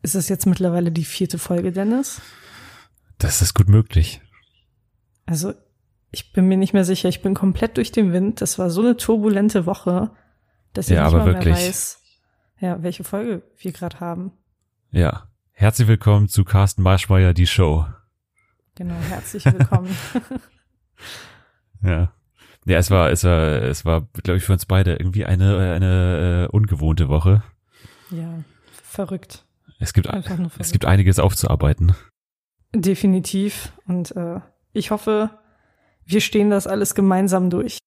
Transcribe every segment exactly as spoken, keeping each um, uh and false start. Ist das jetzt mittlerweile die vierte Folge, Dennis? Das ist gut möglich. Also ich bin mir nicht mehr sicher. Ich bin komplett durch den Wind. Das war so eine turbulente Woche, dass ich ja, nicht aber mal wirklich. mehr weiß, ja, welche Folge wir gerade haben. Ja, herzlich willkommen zu Carsten Maschmeyer, die Show. Genau, herzlich willkommen. Ja. Ja, es war, es war, es war, glaube ich, für uns beide irgendwie eine, eine äh, ungewohnte Woche. Ja, verrückt. Es gibt, einfach nur verrückt. Es gibt einiges aufzuarbeiten. Definitiv. Und äh, ich hoffe, wir stehen das alles gemeinsam durch.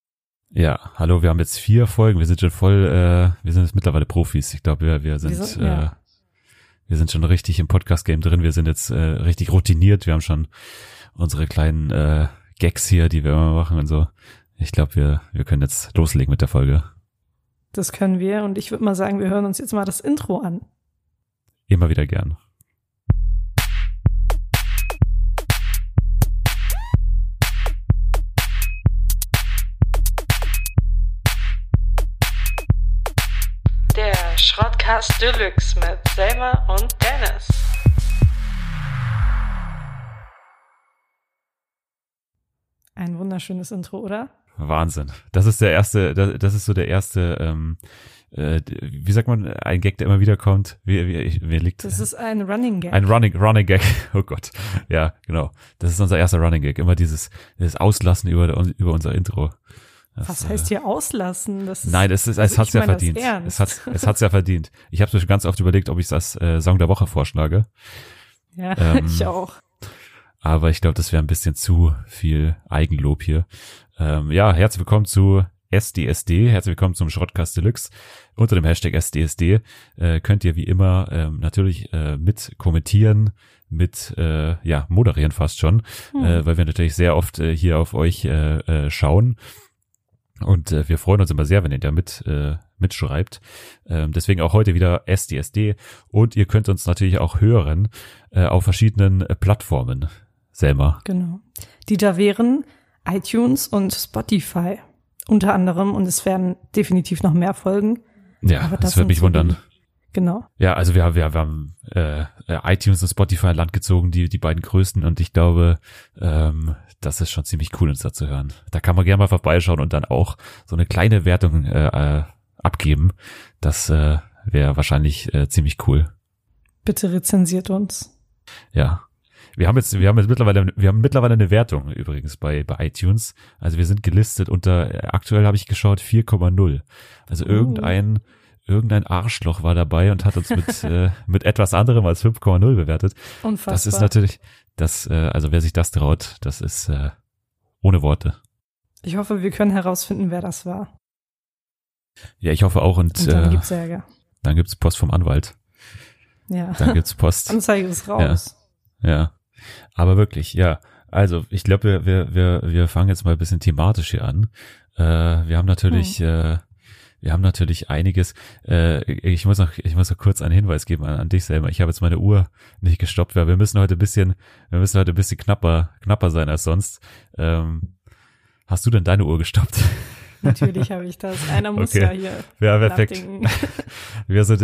Ja, hallo, wir haben jetzt vier Folgen. Wir sind schon voll, äh, wir sind jetzt mittlerweile Profis. Ich glaube, wir, wir sind, wir sind, äh, ja. wir sind schon richtig im Podcast-Game drin. Wir sind jetzt äh, richtig routiniert. Wir haben schon unsere kleinen äh, Gags hier, die wir immer machen und so. Ich glaube, wir, wir können jetzt loslegen mit der Folge. Das können wir und ich würde mal sagen, wir hören uns jetzt mal das Intro an. Immer wieder gern. Der Schrottcast Deluxe mit Selma und Dennis. Ein wunderschönes Intro, oder? Wahnsinn. Das ist der erste, das, das ist so der erste, ähm, äh, wie sagt man, ein Gag, der immer wieder kommt. Wie, wie, wie liegt, das ist ein Running Gag. Ein Running, Running Gag. Oh Gott. Ja, genau. Das ist unser erster Running Gag. Immer dieses, dieses Auslassen über, über unser Intro. Das, Was heißt hier auslassen? Das ist, nein, das ist, es hat's ja verdient. Es hat, es hat's ja verdient. Ich habe mir schon ganz oft überlegt, ob ich das äh, Song der Woche vorschlage. Ja, ähm, ich auch. Aber ich glaube, das wäre ein bisschen zu viel Eigenlob hier. Ähm, ja, herzlich willkommen zu S D S D, herzlich willkommen zum Schrottcast Deluxe. Unter dem Hashtag S D S D äh, könnt ihr wie immer ähm, natürlich äh, mit kommentieren, mit äh, ja moderieren fast schon, hm. äh, weil wir natürlich sehr oft äh, hier auf euch äh, äh, schauen. Und äh, wir freuen uns immer sehr, wenn ihr da mit, äh, mitschreibt. Ähm, deswegen auch heute wieder S D S D. Und ihr könnt uns natürlich auch hören äh, auf verschiedenen äh, Plattformen. Selma. Genau. Die da wären iTunes und Spotify unter anderem und es werden definitiv noch mehr folgen. Ja, aber das, das würde mich wundern. Genau. Ja, also wir, wir, wir haben äh, iTunes und Spotify in Land gezogen, die die beiden größten und ich glaube, ähm, das ist schon ziemlich cool, uns da zu hören. Da kann man gerne mal vorbeischauen und dann auch so eine kleine Wertung äh, abgeben. Das äh, wäre wahrscheinlich äh, ziemlich cool. Bitte rezensiert uns. Ja. Wir haben jetzt, wir haben jetzt mittlerweile, wir haben mittlerweile eine Wertung übrigens bei, bei iTunes. Also wir sind gelistet unter, aktuell habe ich geschaut, vier Komma null. Also irgendein, oh. irgendein Arschloch war dabei und hat uns mit, äh, mit etwas anderem als fünf Komma null bewertet. Unfassbar. Das ist natürlich, das, äh, also wer sich das traut, das ist, äh, ohne Worte. Ich hoffe, wir können herausfinden, wer das war. Ja, ich hoffe auch und, und dann äh, gibt's Ärger. Dann gibt's Post vom Anwalt. Ja. Dann gibt's Post. Anzeige ist raus. Ja. ja. Aber wirklich, ja. Also ich glaube, wir wir wir fangen jetzt mal ein bisschen thematisch hier an. Äh, wir haben natürlich, hm. äh, wir haben natürlich einiges. Äh, ich muss noch, ich muss noch kurz einen Hinweis geben an, an dich selber. Ich habe jetzt meine Uhr nicht gestoppt, weil wir müssen heute ein bisschen, wir müssen heute ein bisschen knapper, knapper sein als sonst. Ähm, hast du denn deine Uhr gestoppt? Natürlich habe ich das. Einer muss okay. ja hier. Ja, perfekt. Wir sind,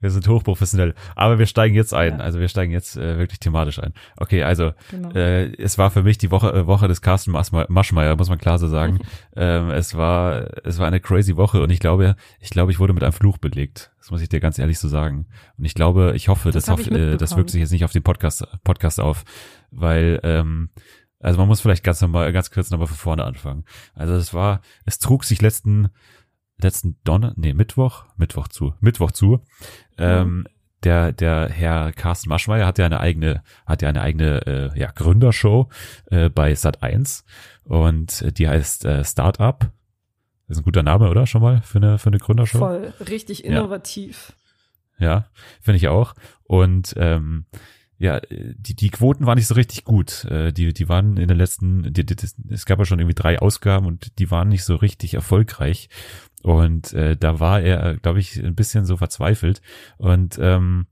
wir sind hochprofessionell. Aber wir steigen jetzt ein. Ja. Also wir steigen jetzt äh, wirklich thematisch ein. Okay, also genau. äh, es war für mich die Woche äh, Woche des Carsten Maschmeyer, muss man klar so sagen. ähm, es war es war eine crazy Woche und ich glaube, ich glaube, ich wurde mit einem Fluch belegt. Das muss ich dir ganz ehrlich so sagen. Und ich glaube, ich hoffe, das, das, hoff, ich das wirkt sich jetzt nicht auf den Podcast Podcast auf, weil ähm, also man muss vielleicht ganz nochmal, ganz kurz nochmal von vorne anfangen. Also es war, es trug sich letzten, letzten Donner, nee, Mittwoch, Mittwoch zu, Mittwoch zu. Ähm, der, der Herr Carsten Maschmeyer hat ja eine eigene, hat ja eine eigene, äh, ja, Gründershow, äh, bei Sat eins. Und äh, die heißt, äh, Startup. Das ist ein guter Name, oder? Schon mal für eine, für eine Gründershow? Voll, richtig innovativ. Ja, ja finde ich auch. Und, ähm, ja, die die Quoten waren nicht so richtig gut. Die die waren in den letzten, die, die, es gab ja schon irgendwie drei Ausgaben und die waren nicht so richtig erfolgreich. Und äh, da war er, glaube ich, ein bisschen so verzweifelt und ähm,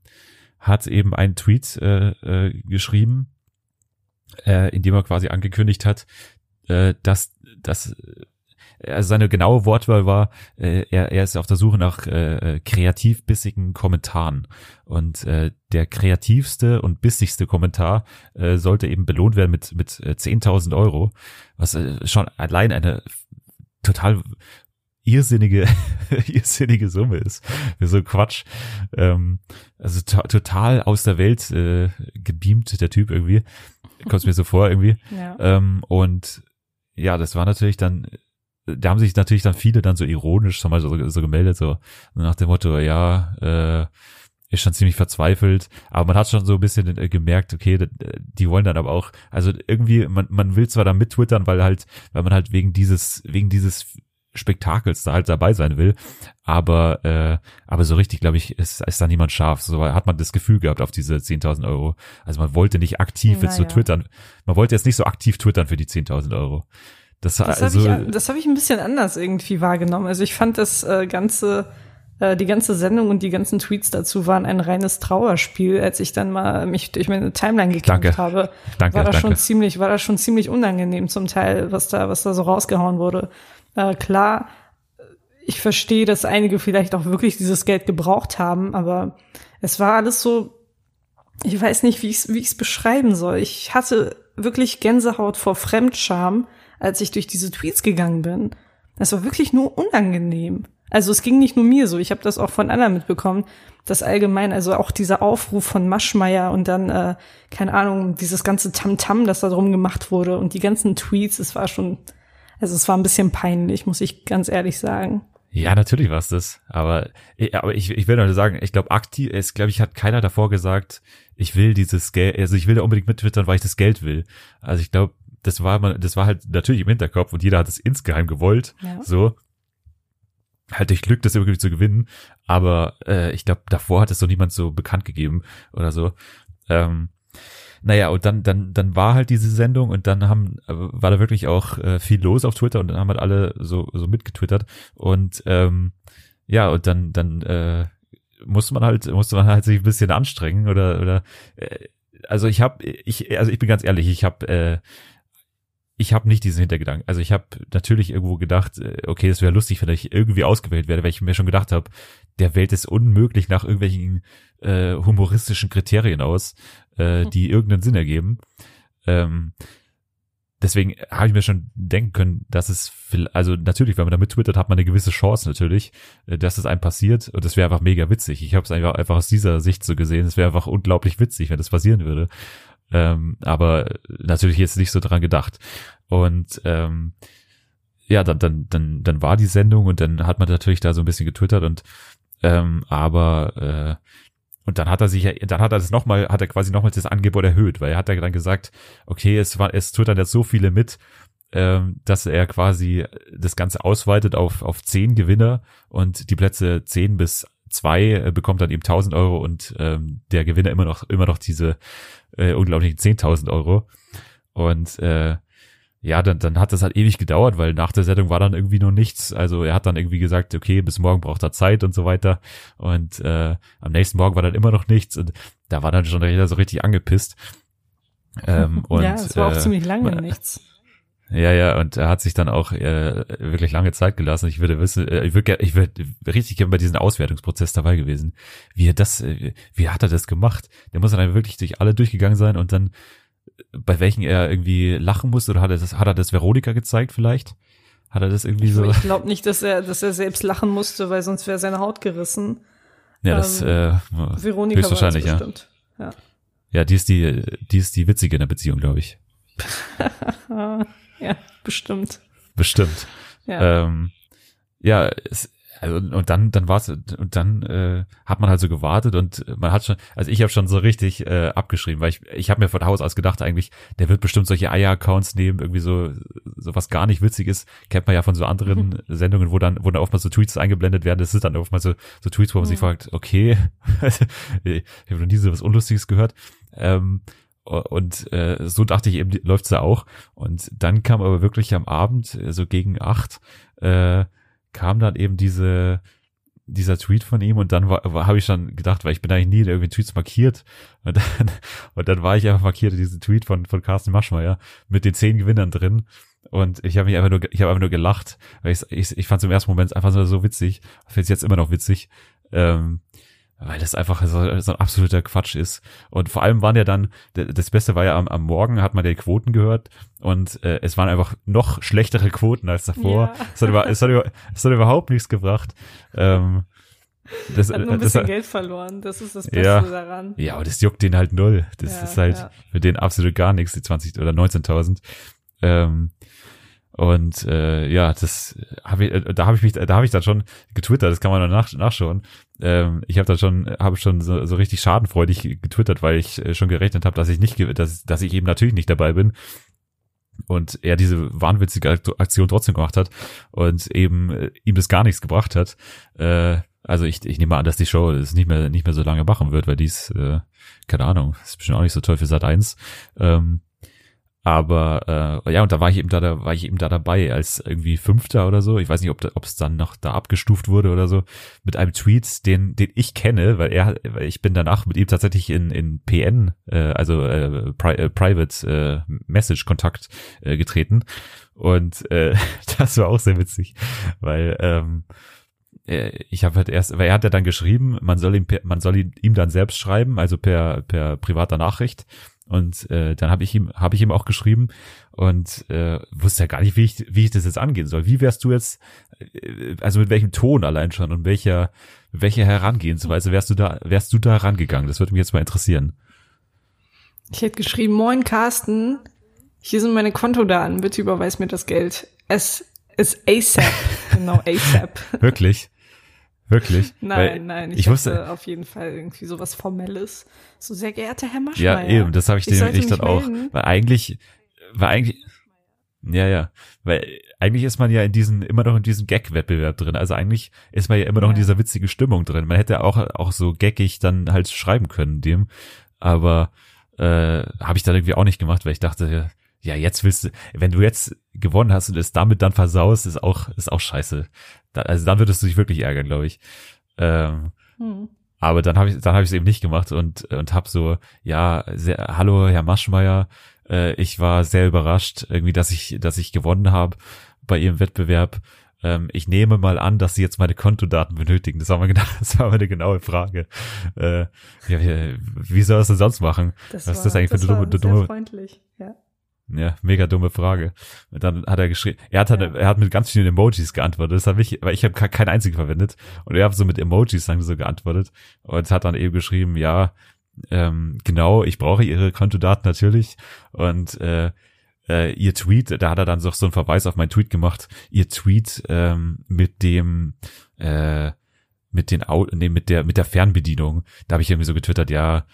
hat eben einen Tweet äh, äh, geschrieben, äh, in dem er quasi angekündigt hat, äh, dass dass also seine genaue Wortwahl war, äh, er, er ist auf der Suche nach äh, kreativ bissigen Kommentaren. Und äh, der kreativste und bissigste Kommentar äh, sollte eben belohnt werden mit, mit zehntausend Euro, was äh, schon allein eine total irrsinnige, irrsinnige Summe ist. So Quatsch. Ähm, also to- total aus der Welt äh, gebeamt, der Typ irgendwie. Kommt mir so vor irgendwie. Ja. Ähm, und ja, das war natürlich dann, da haben sich natürlich dann viele dann so ironisch zum Beispiel so, so gemeldet, so nach dem Motto, ja, äh, ist schon ziemlich verzweifelt, aber man hat schon so ein bisschen äh, gemerkt, okay, d- die wollen dann aber auch, also irgendwie, man man will zwar da mittwittern, weil halt, weil man halt wegen dieses, wegen dieses Spektakels da halt dabei sein will, aber äh, aber so richtig, glaube ich, ist, ist da niemand scharf. So hat man das Gefühl gehabt auf diese zehntausend Euro. Also man wollte nicht aktiv Na jetzt ja. so twittern. Man wollte jetzt nicht so aktiv twittern für die zehntausend Euro. Das, das also, habe ich, das hab ich ein bisschen anders irgendwie wahrgenommen. Also ich fand das äh, ganze äh, die ganze Sendung und die ganzen Tweets dazu waren ein reines Trauerspiel. Als ich dann mal mich durch meine Timeline gekämpft danke. habe, danke, war das danke. schon ziemlich, war das schon ziemlich unangenehm zum Teil, was da was da so rausgehauen wurde. Äh, klar, ich verstehe, dass einige vielleicht auch wirklich dieses Geld gebraucht haben, aber es war alles so, ich weiß nicht, wie ich es wie ich es beschreiben soll. Ich hatte wirklich Gänsehaut vor Fremdscham, als ich durch diese Tweets gegangen bin. Das war wirklich nur unangenehm. Also es ging nicht nur mir so, ich habe das auch von anderen mitbekommen, dass allgemein, also auch dieser Aufruf von Maschmeyer und dann, äh, keine Ahnung, dieses ganze Tamtam, das da drum gemacht wurde und die ganzen Tweets, es war schon... Also es war ein bisschen peinlich, muss ich ganz ehrlich sagen. Ja, natürlich war es das. Aber, aber ich, ich will nur sagen, ich glaube, aktiv, es glaube ich, hat keiner davor gesagt, ich will dieses Geld, also ich will da unbedingt mittwittern, weil ich das Geld will. Also ich glaube, das war man, das war halt natürlich im Hinterkopf und jeder hat es insgeheim gewollt. Ja. So. Halt durch Glück, das irgendwie zu gewinnen. Aber äh, ich glaube, davor hat es so niemand so bekannt gegeben oder so. Ähm. Naja, und dann, dann, dann war halt diese Sendung und dann haben, war da wirklich auch äh, viel los auf Twitter und dann haben halt alle so, so mitgetwittert und, ähm, ja, und dann, dann, äh, musste man halt, musste man halt sich ein bisschen anstrengen oder, oder, äh, also ich hab, ich, also ich bin ganz ehrlich, ich hab, äh, ich habe nicht diesen Hintergedanken. Also ich habe natürlich irgendwo gedacht, okay, das wäre lustig, wenn ich irgendwie ausgewählt werde, weil ich mir schon gedacht habe, der wählt es unmöglich nach irgendwelchen äh, humoristischen Kriterien aus, äh, die irgendeinen Sinn ergeben. Ähm, deswegen habe ich mir schon denken können, dass es, also natürlich, wenn man da mittwittert, hat man eine gewisse Chance natürlich, dass es einem passiert und das wäre einfach mega witzig. Ich habe es einfach, einfach aus dieser Sicht so gesehen, es wäre einfach unglaublich witzig, wenn das passieren würde. Ähm, aber natürlich jetzt nicht so dran gedacht. Und ähm, ja, dann, dann, dann, dann war die Sendung und dann hat man natürlich da so ein bisschen getwittert und ähm, aber äh, und dann hat er sich, dann hat er das nochmal, hat er quasi nochmals das Angebot erhöht, weil er hat dann gesagt, okay, es war, es twittern jetzt so viele mit, ähm, dass er quasi das Ganze ausweitet auf auf zehn Gewinner und die Plätze zehn bis zwei bekommt dann eben tausend Euro und ähm, der Gewinner immer noch immer noch diese äh, unglaublichen zehntausend Euro und äh, ja, dann dann hat das halt ewig gedauert, weil nach der Sendung war dann irgendwie noch nichts, also er hat dann irgendwie gesagt, okay, bis morgen braucht er Zeit und so weiter und äh, am nächsten Morgen war dann immer noch nichts und da war dann schon jeder so richtig angepisst. Ähm, und, ja, es war auch äh, ziemlich lange man, nichts. Ja, ja, und er hat sich dann auch äh, wirklich lange Zeit gelassen. Ich würde wissen, äh, ich würde ich würde richtig gerne bei diesem Auswertungsprozess dabei gewesen. Wie er das, äh, wie hat er das gemacht? Der muss dann wirklich durch alle durchgegangen sein und dann, bei welchen er irgendwie lachen muss, oder hat er das, hat er das Veronika gezeigt vielleicht? Hat er das irgendwie so? Ich glaube nicht, dass er, dass er selbst lachen musste, weil sonst wäre seine Haut gerissen. Ja, das, ähm, äh, Veronika höchstwahrscheinlich, war das bestimmt. Ja. ja. Ja, die ist die, die ist die Witzige in der Beziehung, glaube ich. Ja, bestimmt. Bestimmt. Ja, ähm, ja es, also, und dann, dann war's, und dann äh, hat man halt so gewartet und man hat schon, also ich habe schon so richtig äh, abgeschrieben, weil ich, ich habe mir von Haus aus gedacht eigentlich, der wird bestimmt solche Eier-Accounts nehmen, irgendwie so, so was gar nicht witzig ist, kennt man ja von so anderen mhm. Sendungen, wo dann, wo dann oftmals so Tweets eingeblendet werden, das sind dann oftmals so, so Tweets, wo man mhm. sich fragt, okay, ich habe noch nie so was Unlustiges gehört, ähm, und äh, so dachte ich eben, läuft's da auch. Und dann kam aber wirklich am Abend, so also gegen acht, äh, kam dann eben diese dieser Tweet von ihm und dann war, war habe ich schon gedacht, weil ich bin eigentlich nie irgendwie Tweets markiert und dann und dann war ich einfach markiert in diesen Tweet von von Carsten Maschmeyer mit den zehn Gewinnern drin Und ich habe mich einfach nur, ich habe einfach nur gelacht, weil ich, ich, ich fand es im ersten Moment einfach so, so witzig. Ich finde es jetzt immer noch witzig, ähm, weil das einfach so, so ein absoluter Quatsch ist. Und vor allem waren ja dann, das Beste war ja am, am Morgen, hat man die Quoten gehört und äh, es waren einfach noch schlechtere Quoten als davor. Ja. Es, hat über, es, hat über, es hat überhaupt nichts gebracht. Ähm, das hat nur ein bisschen das, Geld verloren, das ist das Beste ja, daran. Ja, aber das juckt denen halt null. Das ja, ist halt ja. mit denen absolut gar nichts, die zwanzig oder neunzehntausend. Ähm, und äh, ja, das habe ich, da habe ich mich, da habe ich dann schon getwittert. Das kann man noch nach, nachschauen. Ähm, ich habe dann schon, habe schon so, so richtig schadenfreudig getwittert, weil ich schon gerechnet habe, dass ich nicht, dass, dass ich eben natürlich nicht dabei bin. Und er diese wahnwitzige Aktion trotzdem gemacht hat und eben äh, ihm das gar nichts gebracht hat. Äh, also ich, ich nehme an, dass die Show es nicht mehr, nicht mehr so lange machen wird, weil dies, äh, keine Ahnung, ist bestimmt auch nicht so toll für Sat eins. Ähm, Aber äh, ja, und da war ich eben da, da war ich eben da dabei als irgendwie Fünfter oder so. Ich weiß nicht, ob da, ob es dann noch da abgestuft wurde oder so, mit einem Tweet, den den ich kenne, weil er, weil ich bin danach mit ihm tatsächlich in in P N, äh, also äh, Pri- äh, Private äh, Message Kontakt äh, getreten. Und äh, das war auch sehr witzig, weil ähm, ich habe halt erst, weil er hat ja dann geschrieben, man soll ihm, man soll ihm dann selbst schreiben, also per per privater Nachricht. Und äh, dann habe ich ihm, habe ich ihm auch geschrieben und äh, wusste ja gar nicht, wie ich, wie ich das jetzt angehen soll. Wie wärst du jetzt, also mit welchem Ton allein schon und welcher, welcher Herangehensweise wärst du da, wärst du da rangegangen? Das würde mich jetzt mal interessieren. Ich hätte geschrieben: Moin Carsten, hier sind meine Kontodaten, bitte überweis mir das Geld. Es ist ASAP, genau ASAP. Wirklich? Wirklich? Nein, nein, ich, ich wusste auf jeden Fall irgendwie sowas Formelles. So, sehr geehrter Herr Maschmeyer. Ja, eben, das habe ich, ich dem ich dann auch. Melden. Weil eigentlich, weil eigentlich, ja, ja, weil eigentlich ist man ja in diesen, immer noch in diesem Gag-Wettbewerb drin. Also eigentlich ist man ja immer noch ja. in dieser witzigen Stimmung drin. Man hätte auch, auch so gaggig dann halt schreiben können dem. Aber, äh, habe ich dann irgendwie auch nicht gemacht, weil ich dachte, ja, jetzt willst du, wenn du jetzt gewonnen hast und es damit dann versaust, ist auch, ist auch scheiße. Da, also dann würdest du dich wirklich ärgern, glaube ich. Ähm, hm. Aber dann habe ich, dann habe ich es eben nicht gemacht und und habe so, ja, sehr, hallo Herr Maschmeyer, äh, ich war sehr überrascht irgendwie, dass ich, dass ich gewonnen habe bei Ihrem Wettbewerb. Ähm, ich nehme mal an, dass Sie jetzt meine Kontodaten benötigen. Das war mal, das war mal eine genaue Frage. Äh, ja, wie soll das denn sonst machen? Das Was war, ist das eigentlich das für eine dumme, dumme? Sehr freundlich, ja. Ja, mega dumme Frage. Und dann hat er geschrieben, er hat, ja. er hat mit ganz vielen Emojis geantwortet. Das habe ich, weil ich habe keinen einzigen verwendet. Und er hat so mit Emojis dann so geantwortet. Und hat dann eben geschrieben, ja, ähm, genau, ich brauche Ihre Kontodaten natürlich. Und äh, äh, Ihr Tweet, da hat er dann so, so einen Verweis auf meinen Tweet gemacht. Ihr Tweet ähm, mit dem, äh, mit den, Au- nee, mit der, mit der Fernbedienung. Da habe ich irgendwie so getwittert, ja,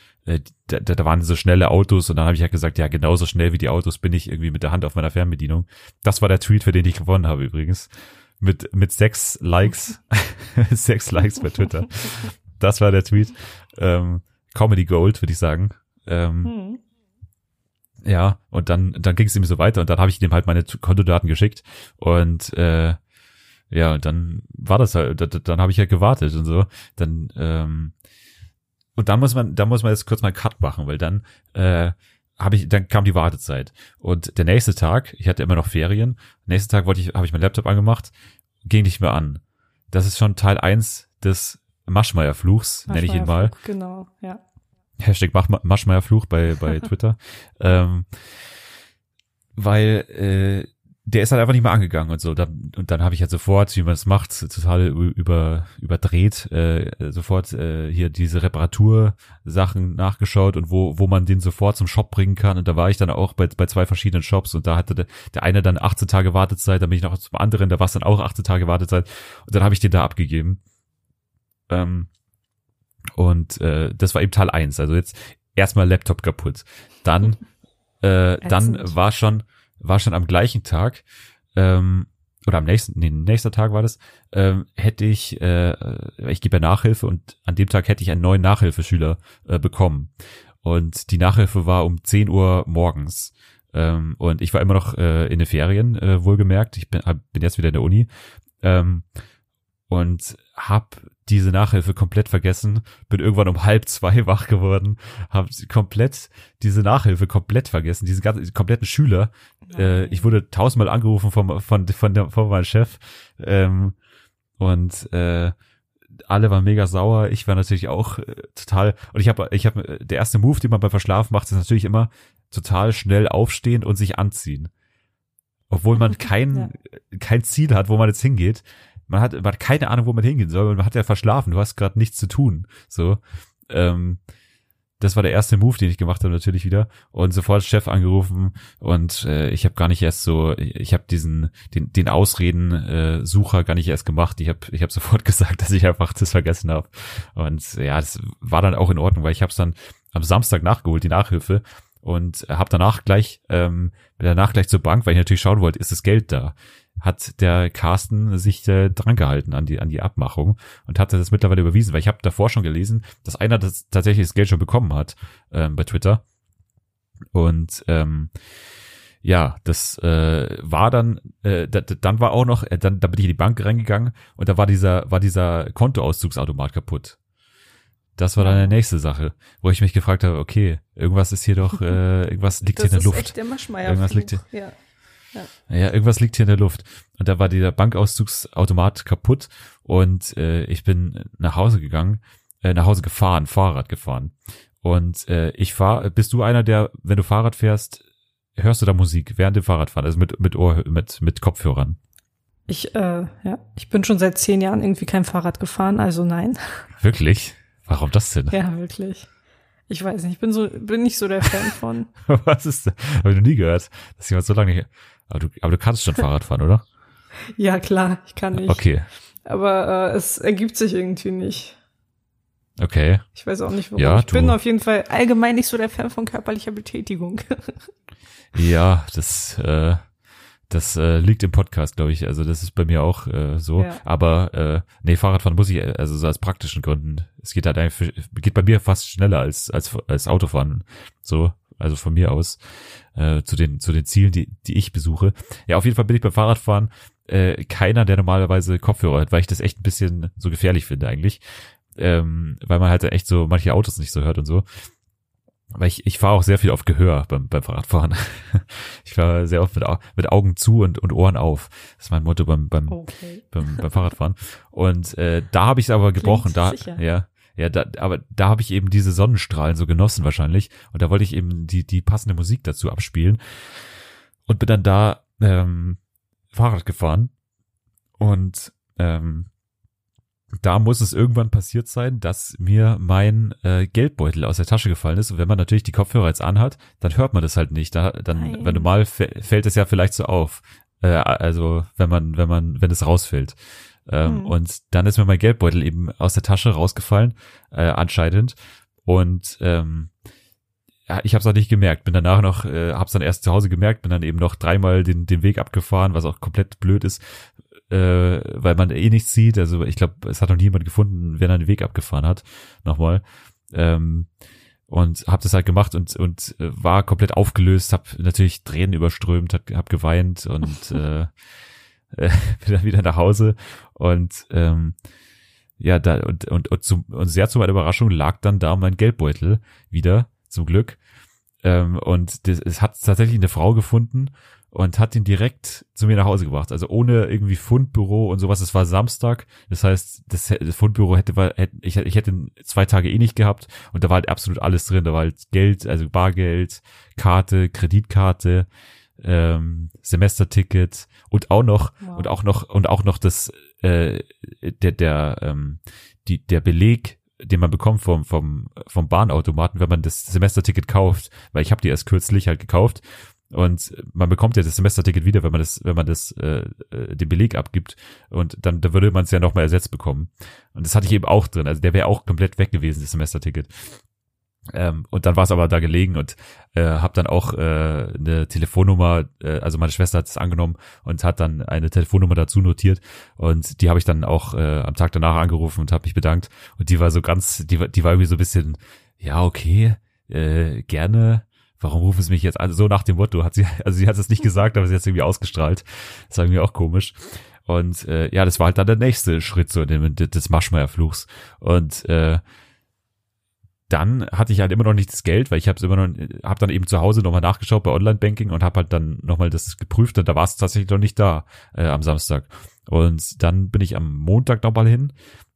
Da, da waren so schnelle Autos und dann habe ich ja halt gesagt, ja, genauso schnell wie die Autos bin ich irgendwie mit der Hand auf meiner Fernbedienung. Das war der Tweet, für den ich gewonnen habe übrigens. Mit mit sechs Likes. sechs Likes bei Twitter. Das war der Tweet. Ähm, Comedy Gold, würde ich sagen. Ähm, hm. Ja, und dann dann ging es ihm so weiter und dann habe ich ihm halt meine Kontodaten geschickt und äh, ja, und dann war das halt, dann, dann habe ich ja halt gewartet und so. Dann ähm, Und dann muss man, da muss man jetzt kurz mal einen Cut machen, weil dann äh, habe ich, dann kam die Wartezeit. Und der nächste Tag, ich hatte immer noch Ferien. Nächsten Tag wollte ich, habe ich meinen Laptop angemacht, ging nicht mehr an. Das ist schon Teil eins des Maschmeyer-Fluchs, nenne ich ihn mal. Genau, ja. Hashtag Maschmeyer-Fluch bei bei Twitter, ähm, weil äh, der ist halt einfach nicht mehr angegangen und so. Dann, und dann habe ich halt sofort, wie man es macht, total über, überdreht, äh, sofort äh, hier diese Reparatursachen nachgeschaut und wo wo man den sofort zum Shop bringen kann. Und da war ich dann auch bei bei zwei verschiedenen Shops und da hatte der, der eine dann achtzehn Tage Wartezeit, dann bin ich noch zum anderen, da war es dann auch achtzehn Tage Wartezeit und dann habe ich den da abgegeben. Ähm, und äh, das war eben Teil eins. Also jetzt erstmal Laptop kaputt. Dann, äh, dann war schon... war schon am gleichen Tag, ähm, oder am nächsten, nee, nächster Tag war das, ähm, hätte ich, äh, ich gebe ja Nachhilfe und an dem Tag hätte ich einen neuen Nachhilfeschüler äh, bekommen. Und die Nachhilfe war um zehn Uhr morgens. Ähm, und ich war immer noch äh, in den Ferien, äh, wohlgemerkt. Ich bin, hab, bin jetzt wieder in der Uni. Ähm, und hab diese Nachhilfe komplett vergessen, bin irgendwann um halb zwei wach geworden, habe komplett diese Nachhilfe komplett vergessen, diesen ganzen kompletten Schüler. Äh, ich wurde tausendmal angerufen vom, von, von, der, von meinem Chef ähm, und äh, alle waren mega sauer, ich war natürlich auch äh, total, und ich habe, ich habe der erste Move, den man beim Verschlafen macht, ist natürlich immer total schnell aufstehen und sich anziehen. Obwohl man kein, ja. kein Ziel hat, wo man jetzt hingeht. Man hat, man hat keine Ahnung, wo man hingehen soll. Man hat ja verschlafen. Du hast gerade nichts zu tun. So, ähm, das war der erste Move, den ich gemacht habe natürlich wieder. Und sofort Chef angerufen. Und äh, ich habe gar nicht erst so, ich habe diesen den den Ausredensucher gar nicht erst gemacht. Ich habe ich habe sofort gesagt, dass ich einfach das vergessen habe. Und ja, das war dann auch in Ordnung, weil ich habe es dann am Samstag nachgeholt, die Nachhilfe. Und habe danach gleich, ähm, danach gleich zur Bank, weil ich natürlich schauen wollte, ist das Geld da? Hat der Carsten sich äh, dran gehalten an die, an die Abmachung und hat das mittlerweile überwiesen, weil ich habe davor schon gelesen, dass einer das tatsächlich das Geld schon bekommen hat, ähm, bei Twitter. Und ähm, ja, das äh, war dann, äh, da, dann war auch noch, äh, dann da bin ich in die Bank reingegangen und da war dieser, war dieser Kontoauszugsautomat kaputt. Das war dann eine nächste Sache, wo ich mich gefragt habe, okay, irgendwas ist hier doch, äh, irgendwas liegt das hier in der Luft. Das ist echt der Maschmeyer-Fluch. Irgendwas liegt hier, ja. Ja. ja, irgendwas liegt hier in der Luft. Und da war dieser Bankauszugsautomat kaputt und äh, ich bin nach Hause gegangen, äh, nach Hause gefahren, Fahrrad gefahren. Und äh, ich fahre, bist du einer, der, wenn du Fahrrad fährst, hörst du da Musik während dem Fahrradfahren, also mit mit Ohr, mit mit Kopfhörern? Ich, äh, ja, ich bin schon seit zehn Jahren irgendwie kein Fahrrad gefahren, also nein. Wirklich? Warum das denn? Ja, wirklich. Ich weiß nicht, ich bin so, bin nicht so der Fan von. Was ist das? Habe ich noch nie gehört, dass jemand so lange nicht. Aber du, aber du kannst schon Fahrrad fahren, oder? Ja, klar, ich kann nicht. Okay. Aber äh, es ergibt sich irgendwie nicht. Okay. Ich weiß auch nicht, warum. Ja, ich bin auf jeden Fall allgemein nicht so der Fan von körperlicher Betätigung. Ja, das, äh, das äh, liegt im Podcast, glaube ich. Also das ist bei mir auch äh, so. Ja. Aber äh, nee, Fahrradfahren muss ich, also so aus praktischen Gründen. Es geht halt einfach, geht bei mir fast schneller als als als Autofahren. So, also von mir aus äh, zu den zu den Zielen, die die ich besuche. Ja, auf jeden Fall bin ich beim Fahrradfahren äh, keiner, der normalerweise Kopfhörer hat, weil ich das echt ein bisschen so gefährlich finde eigentlich, ähm, weil man halt echt so manche Autos nicht so hört und so. Weil ich, ich fahre auch sehr viel auf Gehör beim, beim Fahrradfahren. Ich fahre sehr oft mit, mit Augen zu und, und Ohren auf. Das ist mein Motto beim, beim, okay. beim, beim Fahrradfahren. Und äh, da habe ich es aber gebrochen. Da, ja, ja, da, aber da habe ich eben diese Sonnenstrahlen so genossen wahrscheinlich. Und da wollte ich eben die, die passende Musik dazu abspielen. Und bin dann da ähm, Fahrrad gefahren. Und ähm, da muss es irgendwann passiert sein, dass mir mein äh, Geldbeutel aus der Tasche gefallen ist. Und wenn man natürlich die Kopfhörer jetzt anhat, dann hört man das halt nicht. Da, dann, wenn normal f- fällt es ja vielleicht so auf. Äh, also wenn man, wenn man, wenn es rausfällt. Ähm, mhm. Und dann ist mir mein Geldbeutel eben aus der Tasche rausgefallen, äh, anscheinend. Und ähm, ja, ich habe es auch nicht gemerkt. Bin danach noch, äh, habe es dann erst zu Hause gemerkt. Bin dann eben noch dreimal den den Weg abgefahren, was auch komplett blöd ist. Äh, weil man eh nichts sieht, also ich glaube, es hat noch niemand gefunden, wer dann den Weg abgefahren hat, nochmal, ähm, und habe das halt gemacht und und äh, war komplett aufgelöst, habe natürlich Tränen überströmt, hab, hab geweint und äh, äh, bin dann wieder nach Hause und ähm, ja, da und und und, zum, und sehr zu meiner Überraschung lag dann da mein Geldbeutel wieder, zum Glück, ähm, und das, es hat tatsächlich eine Frau gefunden. Und hat ihn direkt zu mir nach Hause gebracht. Also ohne irgendwie Fundbüro und sowas. Es war Samstag. Das heißt, das Fundbüro hätte, hätte ich, ich hätte zwei Tage eh nicht gehabt. Und da war halt absolut alles drin. Da war halt Geld, also Bargeld, Karte, Kreditkarte, ähm, Semesterticket und auch noch, wow. und auch noch, und auch noch das, äh, der, der, ähm, die, der Beleg, den man bekommt vom vom vom Bahnautomaten, wenn man das Semesterticket kauft. Weil ich habe die erst kürzlich halt gekauft. Und man bekommt ja das Semesterticket wieder, wenn man das, wenn man das, äh, den Beleg abgibt. Und dann, da würde man es ja nochmal ersetzt bekommen. Und das hatte ich eben auch drin. Also der wäre auch komplett weg gewesen, das Semesterticket. Ähm, und dann war es aber da gelegen und äh, habe dann auch äh, eine Telefonnummer, äh, also meine Schwester hat es angenommen und hat dann eine Telefonnummer dazu notiert und die habe ich dann auch äh, am Tag danach angerufen und habe mich bedankt. Und die war so ganz, die, die war irgendwie so ein bisschen, ja, okay, äh, gerne. Warum rufen sie mich jetzt an? So nach dem Motto hat sie, also sie hat es nicht gesagt, aber sie hat es irgendwie ausgestrahlt. Das war irgendwie auch komisch. Und äh, ja, das war halt dann der nächste Schritt so dem, des Maschmeyer-Fluchs. Und äh, dann hatte ich halt immer noch nicht das Geld, weil ich habe es immer noch, habe dann eben zu Hause nochmal nachgeschaut bei Online-Banking und habe halt dann nochmal das geprüft und da war es tatsächlich noch nicht da äh, am Samstag. Und dann bin ich am Montag nochmal hin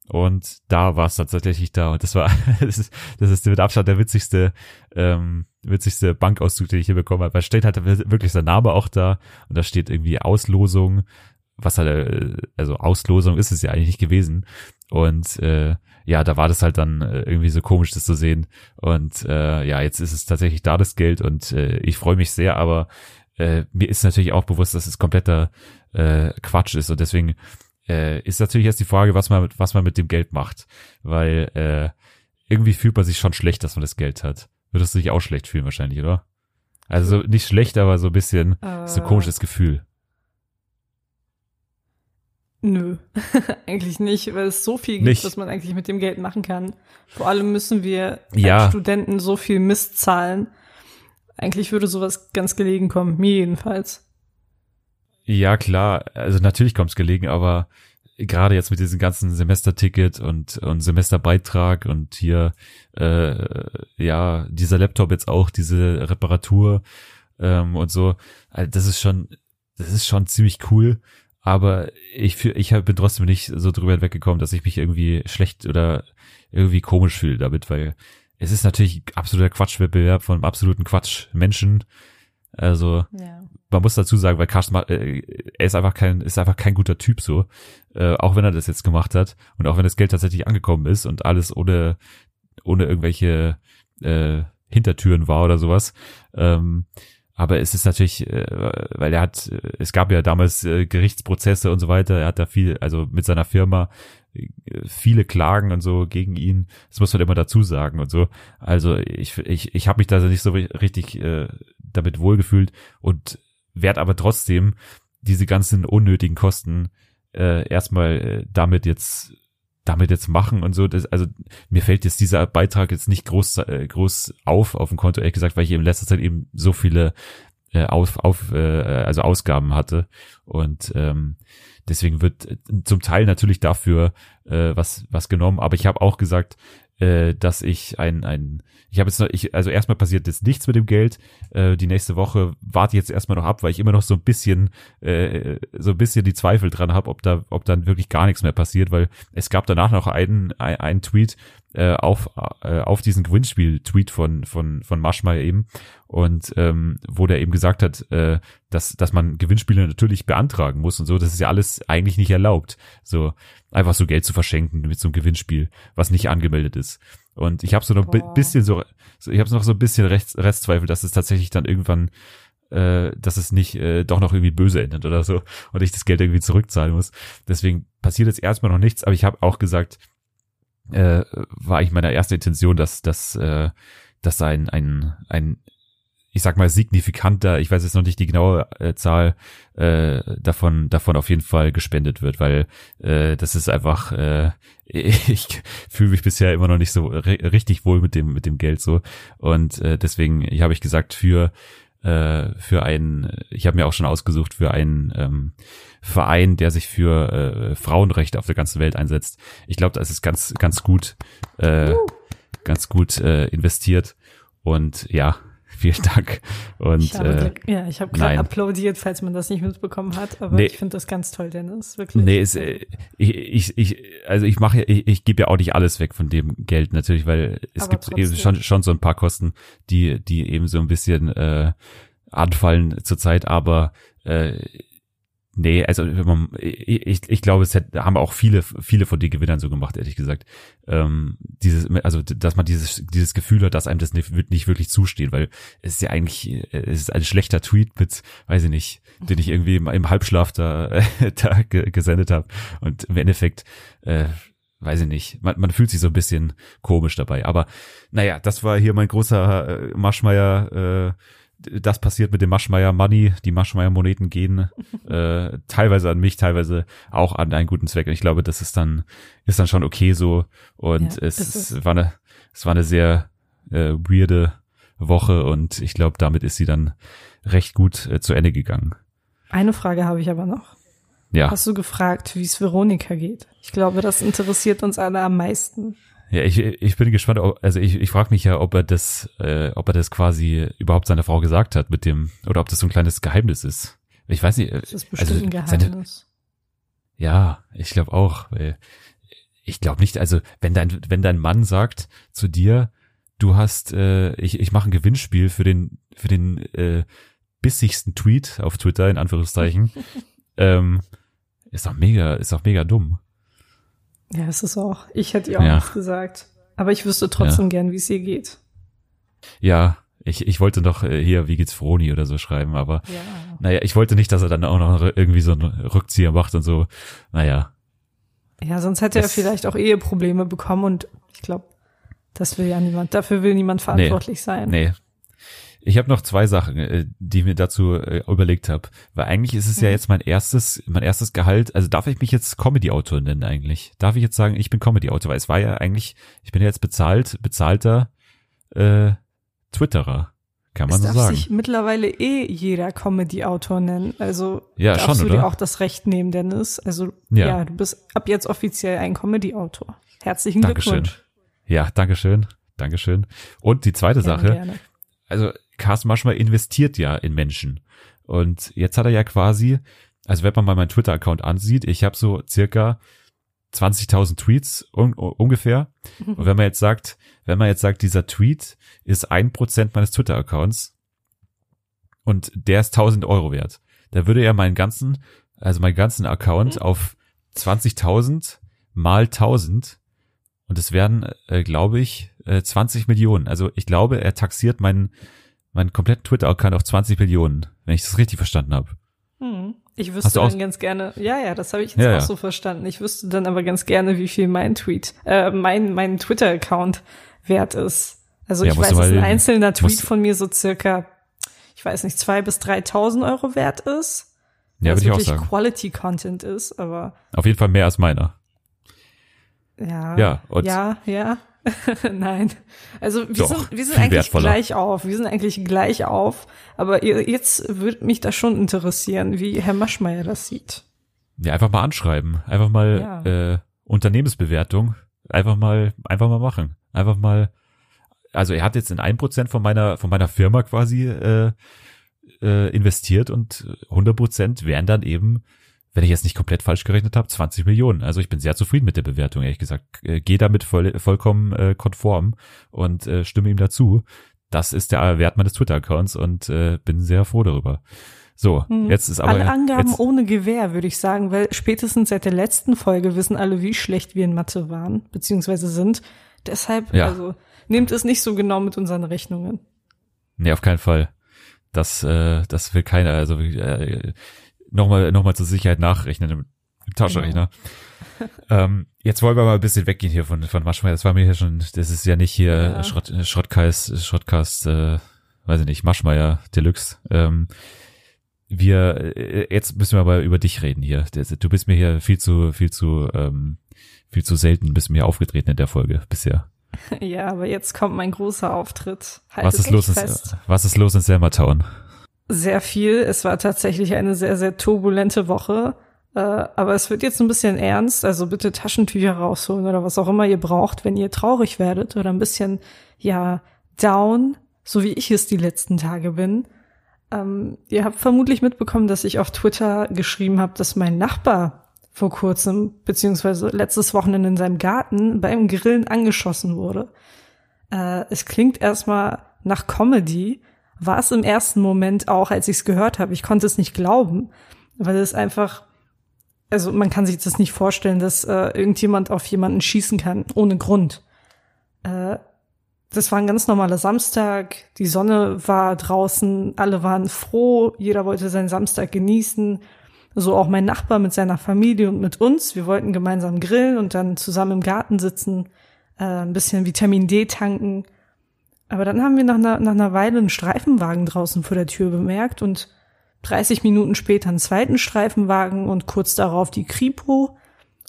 und da war es tatsächlich da. Und das war, das ist, das ist mit Abstand der witzigste, ähm, witzigste Bankauszug, den ich hier bekommen habe. Da steht halt wirklich sein Name auch da und da steht irgendwie Auslosung, was halt, also Auslosung ist es ja eigentlich nicht gewesen. Und äh, ja, da war das halt dann äh, irgendwie so komisch, das zu sehen. Und äh, ja, jetzt ist es tatsächlich da, das Geld. Und äh, ich freue mich sehr, aber äh, mir ist natürlich auch bewusst, dass es kompletter äh, Quatsch ist. Und deswegen äh, ist natürlich jetzt die Frage, was man mit, was man mit dem Geld macht. Weil äh, irgendwie fühlt man sich schon schlecht, dass man das Geld hat. Würdest du dich auch schlecht fühlen wahrscheinlich, oder? Also nicht schlecht, aber so ein bisschen uh. so ein komisches Gefühl. Nö, eigentlich nicht, weil es so viel gibt, nicht. was man eigentlich mit dem Geld machen kann. Vor allem müssen wir ja. als Studenten so viel Mist zahlen. Eigentlich würde sowas ganz gelegen kommen, mir jedenfalls. Ja, klar, also natürlich kommt es gelegen, aber gerade jetzt mit diesem ganzen Semesterticket und, und Semesterbeitrag und hier, äh, ja, dieser Laptop jetzt auch, diese Reparatur ähm, und so, also das ist schon, das ist schon ziemlich cool. Aber ich ich bin trotzdem nicht so drüber hinweggekommen, dass ich mich irgendwie schlecht oder irgendwie komisch fühle damit, weil es ist natürlich ein absoluter Quatschwettbewerb von einem absoluten Quatschmenschen. Also ja. man muss dazu sagen, weil Carsten, äh, er ist einfach kein ist einfach kein guter Typ so, äh, auch wenn er das jetzt gemacht hat und auch wenn das Geld tatsächlich angekommen ist und alles ohne ohne irgendwelche äh, Hintertüren war oder sowas. Ähm, Aber es ist natürlich, weil er hat, es gab ja damals Gerichtsprozesse und so weiter, er hat da viel, also mit seiner Firma viele Klagen und so gegen ihn, das muss man immer dazu sagen und so. Also ich ich ich habe mich da nicht so richtig äh, damit wohlgefühlt und werde aber trotzdem diese ganzen unnötigen Kosten äh, erstmal damit jetzt damit jetzt machen und so. Das, also mir fällt jetzt dieser Beitrag jetzt nicht groß äh, groß auf auf dem Konto, ehrlich gesagt, weil ich in letzter Zeit eben so viele äh, auf auf äh, also Ausgaben hatte und ähm, deswegen wird zum Teil natürlich dafür äh, was was genommen, aber ich habe auch gesagt, äh, dass ich ein ein ich habe jetzt noch, ich also erstmal passiert jetzt nichts mit dem Geld, äh, die nächste Woche warte ich jetzt erstmal noch ab, weil ich immer noch so ein bisschen äh, so ein bisschen die Zweifel dran habe, ob da ob dann wirklich gar nichts mehr passiert, weil es gab danach noch einen ein, einen Tweet äh, auf äh, auf diesen Gewinnspiel-Tweet von von von Maschmeyer eben und ähm, wo der eben gesagt hat, äh, dass dass man Gewinnspiele natürlich beantragen muss und so, das ist ja alles eigentlich nicht erlaubt, so einfach so Geld zu verschenken mit so einem Gewinnspiel, was nicht angemeldet ist. Und ich habe so noch ein bi- bisschen so, ich habe noch so ein bisschen Rest, Restzweifel, dass es tatsächlich dann irgendwann, äh, dass es nicht äh, doch noch irgendwie böse endet oder so und ich das Geld irgendwie zurückzahlen muss. Deswegen passiert jetzt erstmal noch nichts, aber ich habe auch gesagt, äh, war eigentlich meine erste Intention, dass dass äh, dass ein ein ein ich sag mal signifikanter, ich weiß jetzt noch nicht die genaue äh, Zahl äh, davon davon auf jeden Fall gespendet wird, weil äh, das ist einfach äh, ich fühle mich bisher immer noch nicht so re- richtig wohl mit dem mit dem Geld so und äh, deswegen habe ich gesagt für äh, für einen, ich habe mir auch schon ausgesucht für einen ähm, Verein, der sich für äh, Frauenrechte auf der ganzen Welt einsetzt. Ich glaube, das ist ganz ganz gut äh, ganz gut äh, investiert und ja. Vielen Dank. Und, ich habe, äh, ja, ich habe gerade applaudiert, falls man das nicht mitbekommen hat, aber nee, ich finde das ganz toll, Dennis, wirklich. Nee, es, ich, ich, ich, also ich mache, ich, ich gebe ja auch nicht alles weg von dem Geld natürlich, weil es aber gibt trotzdem eben schon, schon so ein paar Kosten, die, die eben so ein bisschen äh, anfallen zurzeit, aber äh, nee, also man, ich, ich glaube, es hat, haben auch viele, viele von den Gewinnern so gemacht, ehrlich gesagt. Ähm, dieses, also dass man dieses, dieses Gefühl hat, dass einem das nicht, nicht wirklich zusteht, weil es ist ja eigentlich, es ist ein schlechter Tweet mit, weiß ich nicht, den ich irgendwie im, im Halbschlaf da, da ge- gesendet habe. Und im Endeffekt, äh, weiß ich nicht, man, man fühlt sich so ein bisschen komisch dabei. Aber naja, das war hier mein großer äh, Maschmeyer. Äh, Das passiert mit dem Maschmeyer Money, die Maschmeyer Moneten gehen äh, teilweise an mich, teilweise auch an einen guten Zweck. Und ich glaube, das ist dann ist dann schon okay so. Und ja, es ist. war eine es war eine sehr äh, weirde Woche und ich glaube, damit ist sie dann recht gut äh, zu Ende gegangen. Eine Frage habe ich aber noch. Ja. Hast du gefragt, wie es Veronika geht? Ich glaube, das interessiert uns alle am meisten. Ja, ich ich bin gespannt, ob, also ich ich frage mich ja, ob er das äh, ob er das quasi überhaupt seiner Frau gesagt hat mit dem, oder ob das so ein kleines Geheimnis ist. Ich weiß nicht. Das ist bestimmt also ein Geheimnis. Seine, ja, ich glaube auch. Weil ich glaube nicht, also wenn dein wenn dein Mann sagt zu dir, du hast äh, ich ich mache ein Gewinnspiel für den für den äh, bissigsten Tweet auf Twitter in Anführungszeichen, ähm, ist doch mega ist doch mega dumm. Ja, es ist auch. Ich hätte ihr auch ja. nichts gesagt. Aber ich wüsste trotzdem ja. gern, wie es ihr geht. Ja, ich ich wollte noch äh, hier, wie geht's Froni oder so schreiben, aber ja. naja, ich wollte nicht, dass er dann auch noch irgendwie so einen Rückzieher macht und so. Naja. Ja, sonst hätte das, er vielleicht auch Eheprobleme bekommen, und ich glaube, das will ja niemand. Dafür will niemand verantwortlich nee, sein. Nee. Ich habe noch zwei Sachen, die ich mir dazu überlegt habe, weil eigentlich ist es ja jetzt mein erstes, mein erstes Gehalt. Also darf ich mich jetzt Comedy-Autor nennen eigentlich? Darf ich jetzt sagen, ich bin Comedy-Autor? Weil es war ja eigentlich, ich bin ja jetzt bezahlt, bezahlter äh, Twitterer, kann man es so sagen. Es darf sich mittlerweile eh jeder Comedy-Autor nennen. Also ja, darfst schon, du oder? dir auch das Recht nehmen, Dennis. Also ja. ja, du bist ab jetzt offiziell ein Comedy-Autor. Herzlichen Dankeschön. Glückwunsch. Ja, Dankeschön, Dankeschön. Und die zweite gerne, Sache, gerne. also Carsten Maschmeyer investiert ja in Menschen. Und jetzt hat er ja quasi, also wenn man mal meinen Twitter-Account ansieht, ich habe so circa zwanzigtausend Tweets un- ungefähr. Und wenn man jetzt sagt, wenn man jetzt sagt, dieser Tweet ist ein Prozent meines Twitter-Accounts und der ist tausend Euro wert, da würde ja meinen ganzen, also meinen ganzen Account auf zwanzigtausend mal tausend, und es wären, äh, glaube ich, äh, zwanzig Millionen. Also ich glaube, er taxiert meinen Mein kompletten Twitter-Account auf zwanzig Millionen, wenn ich das richtig verstanden habe. Hm. Ich wüsste dann auch ganz gerne, ja, ja, das habe ich jetzt ja, auch ja. so verstanden. Ich wüsste dann aber ganz gerne, wie viel mein Tweet, äh, mein, mein Twitter-Account wert ist. Also ja, ich weiß, dass ein einzelner Tweet von mir so circa, ich weiß nicht, zweitausend bis dreitausend Euro wert ist. Ja, würde ich auch sagen. Quality-Content ist, aber. Auf jeden Fall mehr als meiner. Ja, ja, und ja. ja. Nein, also wir Doch, sind, wir sind eigentlich wertvoller. gleich auf, wir sind eigentlich gleich auf, aber jetzt würde mich das schon interessieren, wie Herr Maschmeyer das sieht. Ja, einfach mal anschreiben, einfach mal ja. äh, Unternehmensbewertung, einfach mal, einfach mal machen, einfach mal, also er hat jetzt in ein Prozent von meiner, von meiner Firma quasi äh, äh, investiert, und hundert Prozent wären dann eben, wenn ich jetzt nicht komplett falsch gerechnet habe, zwanzig Millionen. Also ich bin sehr zufrieden mit der Bewertung, ehrlich gesagt. Äh, gehe damit voll, vollkommen äh, konform und äh, stimme ihm dazu. Das ist der Wert meines Twitter-Accounts, und äh, bin sehr froh darüber. So, hm. jetzt ist aber... Alle Angaben jetzt, ohne Gewähr, würde ich sagen, weil spätestens seit der letzten Folge wissen alle, wie schlecht wir in Mathe waren, beziehungsweise sind. Deshalb, ja. also, nehmt es nicht so genau mit unseren Rechnungen. Nee, auf keinen Fall. Das, äh, das will keiner, also... Äh, Nochmal, nochmal zur Sicherheit nachrechnen im, im Taschenrechner. Genau. ähm, jetzt wollen wir mal ein bisschen weggehen hier von, von Maschmeyer. Das war mir hier schon, das ist ja nicht hier ja. Schrott, Schrottkast, Schrottkast, äh, weiß ich nicht, Maschmeyer Deluxe. Ähm, wir, äh, jetzt müssen wir aber über dich reden hier. Du bist mir hier viel zu, viel zu, ähm, viel zu selten, bist mir aufgetreten in der Folge bisher. Ja, aber jetzt kommt mein großer Auftritt. Halt was ist los in, was ist los in Selma-Town? Sehr viel. Es war tatsächlich eine sehr, sehr turbulente Woche. Äh, aber es wird jetzt ein bisschen ernst. Also bitte Taschentücher rausholen oder was auch immer ihr braucht, wenn ihr traurig werdet oder ein bisschen, ja, down, so wie ich es die letzten Tage bin. Ähm, ihr habt vermutlich mitbekommen, dass ich auf Twitter geschrieben habe, dass mein Nachbar vor kurzem, beziehungsweise letztes Wochenende in seinem Garten beim Grillen angeschossen wurde. Äh, es klingt erstmal nach Comedy, war es im ersten Moment auch, als ich es gehört habe. Ich konnte es nicht glauben, weil es einfach, also man kann sich das nicht vorstellen, dass äh, irgendjemand auf jemanden schießen kann, ohne Grund. Äh, das war ein ganz normaler Samstag, die Sonne war draußen, alle waren froh, jeder wollte seinen Samstag genießen. So auch mein Nachbar mit seiner Familie und mit uns. Wir wollten gemeinsam grillen und dann zusammen im Garten sitzen, äh, ein bisschen Vitamin D tanken. Aber dann haben wir nach einer, nach einer Weile einen Streifenwagen draußen vor der Tür bemerkt und dreißig Minuten später einen zweiten Streifenwagen und kurz darauf die Kripo,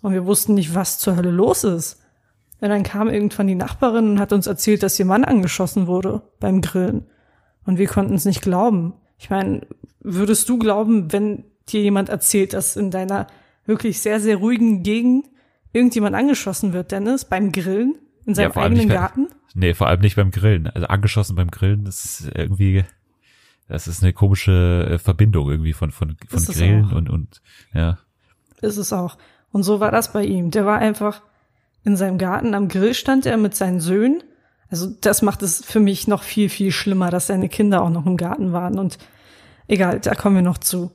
und wir wussten nicht, was zur Hölle los ist. Und dann kam irgendwann die Nachbarin und hat uns erzählt, dass ihr Mann angeschossen wurde beim Grillen, und wir konnten es nicht glauben. Ich meine, würdest du glauben, wenn dir jemand erzählt, dass in deiner wirklich sehr, sehr ruhigen Gegend irgendjemand angeschossen wird, Dennis, beim Grillen in seinem ja, eigenen Garten? Bei, nee, vor allem nicht beim Grillen. Also angeschossen beim Grillen, das ist irgendwie, das ist eine komische Verbindung irgendwie von, von, von Grillen und, und, ja. Ist es auch. Und so war das bei ihm. Der war einfach in seinem Garten, am Grill stand er mit seinen Söhnen. Also das macht es für mich noch viel, viel schlimmer, dass seine Kinder auch noch im Garten waren. Und egal, da kommen wir noch zu.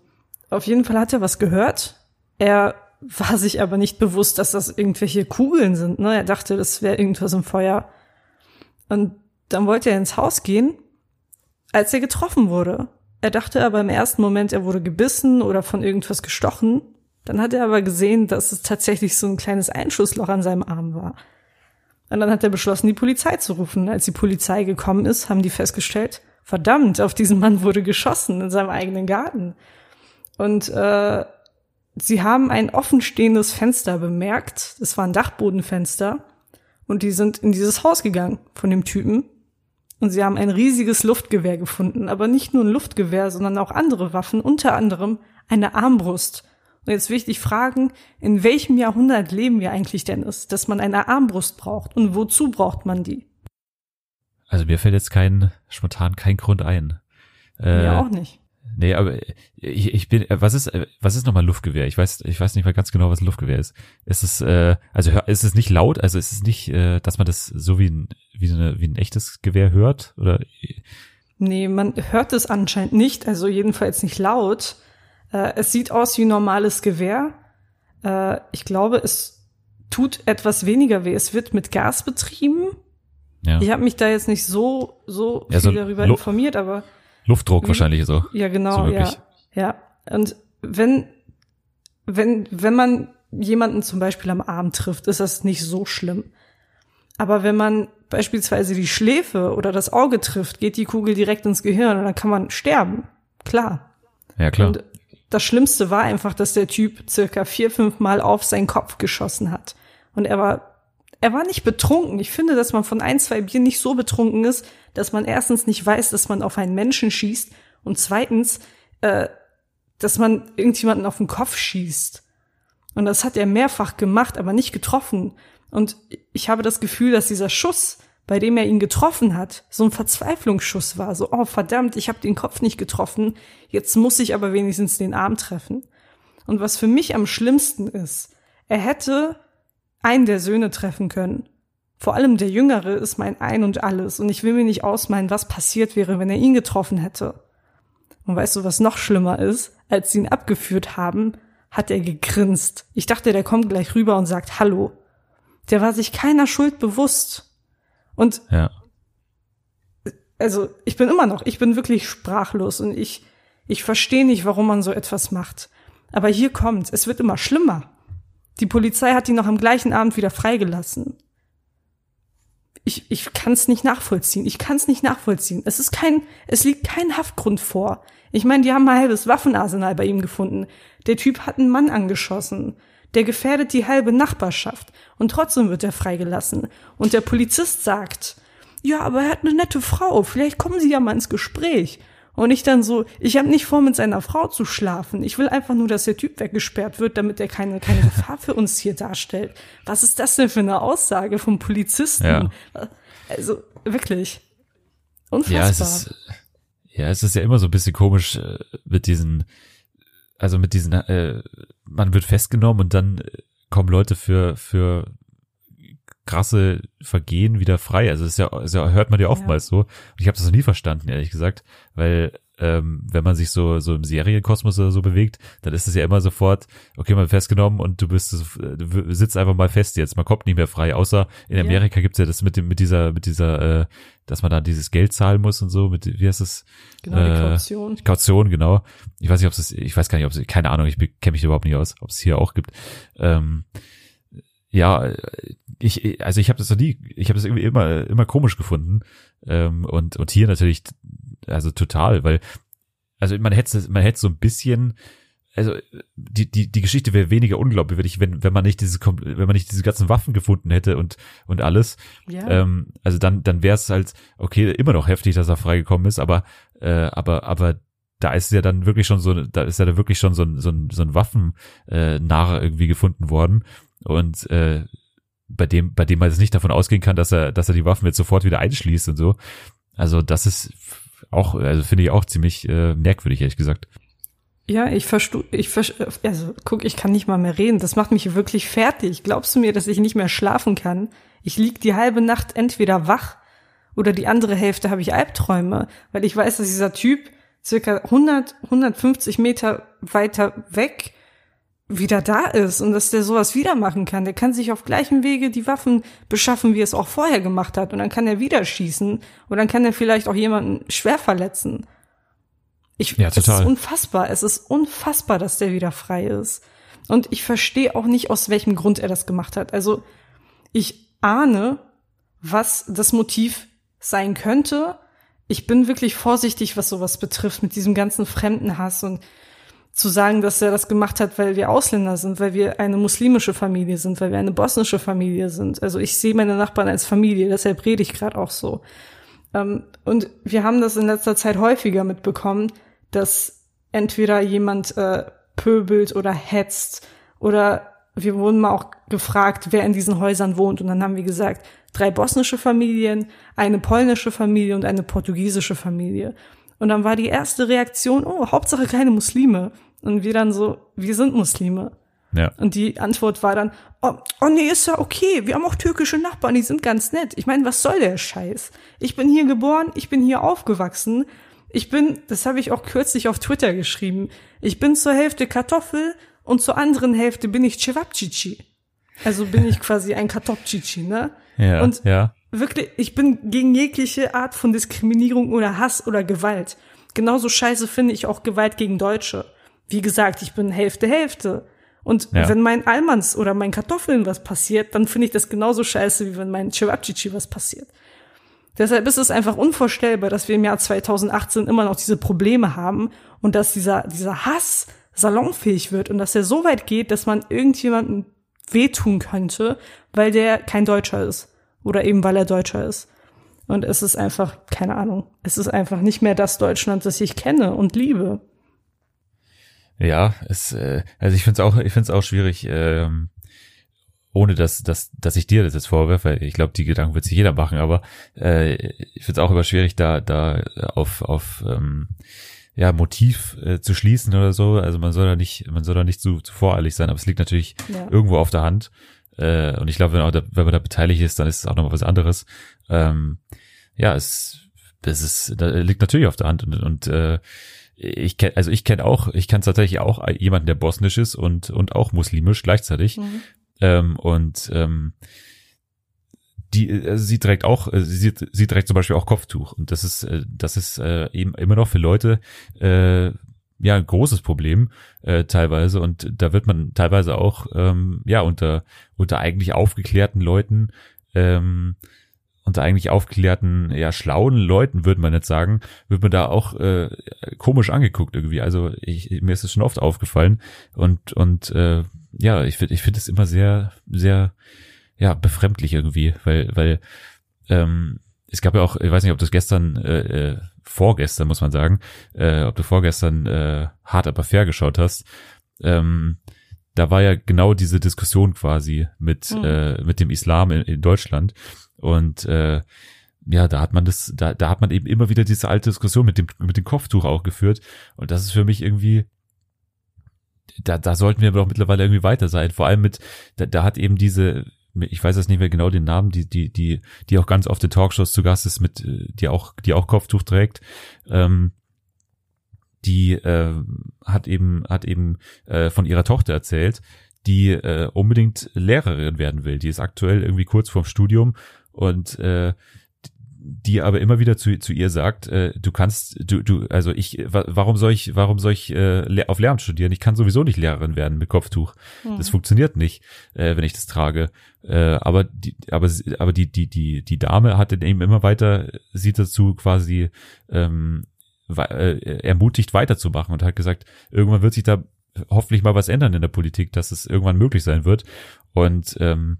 Auf jeden Fall hat er was gehört. Er war sich aber nicht bewusst, dass das irgendwelche Kugeln sind, ne? Er dachte, das wäre irgendwas im Feuer. Und dann wollte er ins Haus gehen, als er getroffen wurde. Er dachte aber im ersten Moment, er wurde gebissen oder von irgendwas gestochen. Dann hat er aber gesehen, dass es tatsächlich so ein kleines Einschussloch an seinem Arm war. Und dann hat er beschlossen, die Polizei zu rufen. Als die Polizei gekommen ist, haben die festgestellt, verdammt, auf diesen Mann wurde geschossen in seinem eigenen Garten. Und äh, sie haben ein offenstehendes Fenster bemerkt. Das war ein Dachbodenfenster. Und die sind in dieses Haus gegangen von dem Typen. Und sie haben ein riesiges Luftgewehr gefunden. Aber nicht nur ein Luftgewehr, sondern auch andere Waffen, unter anderem eine Armbrust. Und jetzt will ich dich fragen, in welchem Jahrhundert leben wir eigentlich, Dennis, dass man eine Armbrust braucht und wozu braucht man die? Also mir fällt jetzt kein, spontan kein Grund ein. Äh, mir auch nicht. Nee, aber ich, ich bin, was ist, was ist nochmal Luftgewehr? Ich weiß, ich weiß nicht mal ganz genau, was ein Luftgewehr ist. Ist es, äh, also ist es nicht laut? Also ist es nicht, äh, dass man das so wie ein, wie eine, wie ein echtes Gewehr hört? Oder? Nee, man hört es anscheinend nicht, also jedenfalls nicht laut. Es sieht aus wie ein normales Gewehr. Ich glaube, es tut etwas weniger weh. Es wird mit Gas betrieben. Ja. Ich habe mich da jetzt nicht so so ja, viel so darüber Lu- informiert, aber Luftdruck wahrscheinlich so. Ja, genau. So ja, ja. Und wenn wenn wenn man jemanden zum Beispiel am Arm trifft, ist das nicht so schlimm. Aber wenn man beispielsweise die Schläfe oder das Auge trifft, geht die Kugel direkt ins Gehirn und dann kann man sterben. Klar. Ja, klar. Und das Schlimmste war einfach, dass der Typ circa vier, fünf Mal auf seinen Kopf geschossen hat. Und er war, er war nicht betrunken. Ich finde, dass man von ein, zwei Bier nicht so betrunken ist, dass man erstens nicht weiß, dass man auf einen Menschen schießt und zweitens, äh, dass man irgendjemanden auf den Kopf schießt. Und das hat er mehrfach gemacht, aber nicht getroffen. Und ich habe das Gefühl, dass dieser Schuss, bei dem er ihn getroffen hat, so ein Verzweiflungsschuss war. So, oh verdammt, ich habe den Kopf nicht getroffen, jetzt muss ich aber wenigstens den Arm treffen. Und was für mich am schlimmsten ist, er hätte einen der Söhne treffen können. Vor allem der Jüngere ist mein Ein und Alles. Und ich will mir nicht ausmalen, was passiert wäre, wenn er ihn getroffen hätte. Und weißt du, was noch schlimmer ist? Als sie ihn abgeführt haben, hat er gegrinst. Ich dachte, der kommt gleich rüber und sagt Hallo. Der war sich keiner Schuld bewusst. Und ja. Also ich bin immer noch, ich bin wirklich sprachlos und ich ich verstehe nicht, warum man so etwas macht. Aber hier kommt's, es wird immer schlimmer. Die Polizei hat ihn noch am gleichen Abend wieder freigelassen. Ich ich kann's nicht nachvollziehen, ich kann's nicht nachvollziehen. Es ist kein, es liegt kein Haftgrund vor. Ich meine, die haben ein halbes Waffenarsenal bei ihm gefunden. Der Typ hat einen Mann angeschossen. Der gefährdet die halbe Nachbarschaft und trotzdem wird er freigelassen. Und der Polizist sagt, ja, aber er hat eine nette Frau, vielleicht kommen sie ja mal ins Gespräch. Und ich dann so, ich habe nicht vor, mit seiner Frau zu schlafen. Ich will einfach nur, dass der Typ weggesperrt wird, damit er keine, keine Gefahr für uns hier darstellt. Was ist das denn für eine Aussage vom Polizisten? Ja. Also wirklich, unfassbar. Ja es, ist, ja, es ist ja immer so ein bisschen komisch äh, mit diesen... Also mit diesen, äh, man wird festgenommen und dann kommen Leute für für krasse Vergehen wieder frei. Also das ist ja, das hört man ja oftmals ja. so. Und ich habe das noch nie verstanden, ehrlich gesagt, weil ähm, wenn man sich so so im Serienkosmos oder so bewegt, dann ist es ja immer sofort, okay, man wird festgenommen und du bist, du sitzt einfach mal fest jetzt, man kommt nicht mehr frei. Außer in Amerika ja. gibt's ja das mit dem mit dieser mit dieser, äh, dass man dann dieses Geld zahlen muss und so mit, wie heißt das? Genau, die Kaution. Äh, Kaution, genau. Ich weiß nicht, ob es, ich weiß gar nicht, ob es, keine Ahnung, ich kenne mich überhaupt nicht aus, ob es hier auch gibt. Ähm, ja, ich, also ich habe das noch nie, ich habe das irgendwie immer, immer komisch gefunden. Ähm, und und hier natürlich, also total, weil, also man hätte, man hätte so ein bisschen, also die die die Geschichte wäre weniger unglaubwürdig, wenn wenn man nicht dieses wenn man nicht diese ganzen Waffen gefunden hätte und und alles. Ja. Ähm, also dann dann wäre es halt okay immer noch heftig, dass er freigekommen ist, aber äh, aber aber da ist ja dann wirklich schon so, da ist ja dann wirklich schon so ein, so ein, so ein Waffennarr irgendwie gefunden worden. Und äh, bei dem, bei dem man jetzt nicht davon ausgehen kann, dass er, dass er die Waffen jetzt sofort wieder einschließt und so. Also das ist auch, also finde ich auch ziemlich äh, merkwürdig, ehrlich gesagt. Ja, ich verstu, ich verstu, also guck, ich kann nicht mal mehr reden. Das macht mich wirklich fertig. Glaubst du mir, dass ich nicht mehr schlafen kann? Ich lieg die halbe Nacht entweder wach oder die andere Hälfte habe ich Albträume, weil ich weiß, dass dieser Typ circa hundert, hundertfünfzig Meter weiter weg wieder da ist und dass der sowas wieder machen kann. Der kann sich auf gleichem Wege die Waffen beschaffen, wie er es auch vorher gemacht hat, und dann kann er wieder schießen und dann kann er vielleicht auch jemanden schwer verletzen. Ich, ja, total. Es ist unfassbar, es ist unfassbar, dass der wieder frei ist. Und ich verstehe auch nicht, aus welchem Grund er das gemacht hat. Also ich ahne, was das Motiv sein könnte. Ich bin wirklich vorsichtig, was sowas betrifft, mit diesem ganzen Fremdenhass und zu sagen, dass er das gemacht hat, weil wir Ausländer sind, weil wir eine muslimische Familie sind, weil wir eine bosnische Familie sind. Also ich sehe meine Nachbarn als Familie, deshalb rede ich gerade auch so. Und wir haben das in letzter Zeit häufiger mitbekommen, dass entweder jemand äh, pöbelt oder hetzt, oder wir wurden mal auch gefragt, wer in diesen Häusern wohnt, und dann haben wir gesagt, drei bosnische Familien, eine polnische Familie und eine portugiesische Familie. Und dann war die erste Reaktion, oh, Hauptsache keine Muslime. Und wir dann so, wir sind Muslime. Ja. Und die Antwort war dann, oh, oh nee, ist ja okay, wir haben auch türkische Nachbarn, die sind ganz nett. Ich meine, was soll der Scheiß? Ich bin hier geboren, ich bin hier aufgewachsen. Ich bin, das habe ich auch kürzlich auf Twitter geschrieben, ich bin zur Hälfte Kartoffel und zur anderen Hälfte bin ich Cevapcici. Also bin ich quasi ein Kartopcici, ne? Ja, und ja. Wirklich, ich bin gegen jegliche Art von Diskriminierung oder Hass oder Gewalt. Genauso scheiße finde ich auch Gewalt gegen Deutsche. Wie gesagt, ich bin Hälfte, Hälfte. Und ja. Wenn mein Almans oder meinen Kartoffeln was passiert, dann finde ich das genauso scheiße, wie wenn mein Cevapcici was passiert. Deshalb ist es einfach unvorstellbar, dass wir im Jahr zweitausendachtzehn immer noch diese Probleme haben und dass dieser, dieser Hass salonfähig wird und dass er so weit geht, dass man irgendjemanden wehtun könnte, weil der kein Deutscher ist. Oder eben, weil er Deutscher ist. Und es ist einfach, keine Ahnung, es ist einfach nicht mehr das Deutschland, das ich kenne und liebe. Ja, es, äh, also ich find's auch, ich find's auch schwierig, ähm, ohne dass, dass, dass ich dir das jetzt vorwerfe. Ich glaube, die Gedanken wird sich jeder machen, aber äh, ich find's auch immer schwierig, da, da auf, auf ähm, ja, Motiv äh, zu schließen oder so. Also man soll da nicht, man soll da nicht zu, zu voreilig sein, aber es liegt natürlich ja. irgendwo auf der Hand. Äh, und ich glaube, wenn, auch da, wenn man da beteiligt ist, dann ist es auch nochmal was anderes. Ähm, ja, es, das ist, da liegt natürlich auf der Hand und, und äh, Ich kenn, also ich kenne auch, ich kann tatsächlich auch jemanden, der bosnisch ist und und auch muslimisch gleichzeitig. Mhm. Ähm, und ähm, die also sie trägt auch, sie sie trägt zum Beispiel auch Kopftuch, und das ist das ist äh, eben immer noch für Leute äh, ja ein großes Problem äh, teilweise, und da wird man teilweise auch ähm, ja unter unter eigentlich aufgeklärten Leuten ähm, unter eigentlich aufgeklärten, ja, schlauen Leuten, würde man jetzt sagen, wird man da auch äh, komisch angeguckt irgendwie. Also ich, mir ist es schon oft aufgefallen. Und und äh, ja, ich finde ich finde es immer sehr, sehr, ja, befremdlich irgendwie, weil weil ähm, es gab ja auch, ich weiß nicht, ob das gestern, äh, äh, vorgestern muss man sagen, äh, ob du vorgestern äh, Hard Aber Fair geschaut hast, ähm, da war ja genau diese Diskussion quasi mit mhm. äh, mit dem Islam in, in Deutschland. Und äh, ja, da hat man das, da, da hat man eben immer wieder diese alte Diskussion mit dem mit dem Kopftuch auch geführt. Und das ist für mich irgendwie, da, da sollten wir doch mittlerweile irgendwie weiter sein. Vor allem mit, da, da hat eben diese, ich weiß jetzt nicht mehr genau den Namen, die die die die auch ganz oft in Talkshows zu Gast ist, mit die auch die auch Kopftuch trägt. Ähm, die äh, hat eben hat eben äh, von ihrer Tochter erzählt, die äh, unbedingt Lehrerin werden will. Die ist aktuell irgendwie kurz vorm Studium. Und äh, die aber immer wieder zu, zu ihr sagt, äh, du kannst, du, du, also ich, wa- warum soll ich, warum soll ich äh, le- auf Lehramt studieren? Ich kann sowieso nicht Lehrerin werden mit Kopftuch. Mhm. Das funktioniert nicht, äh, wenn ich das trage. Äh, aber die, aber, aber die, die, die, die Dame hat eben immer weiter, sie dazu quasi ähm, we- äh, ermutigt weiterzumachen und hat gesagt, irgendwann wird sich da hoffentlich mal was ändern in der Politik, dass es irgendwann möglich sein wird. Und ähm,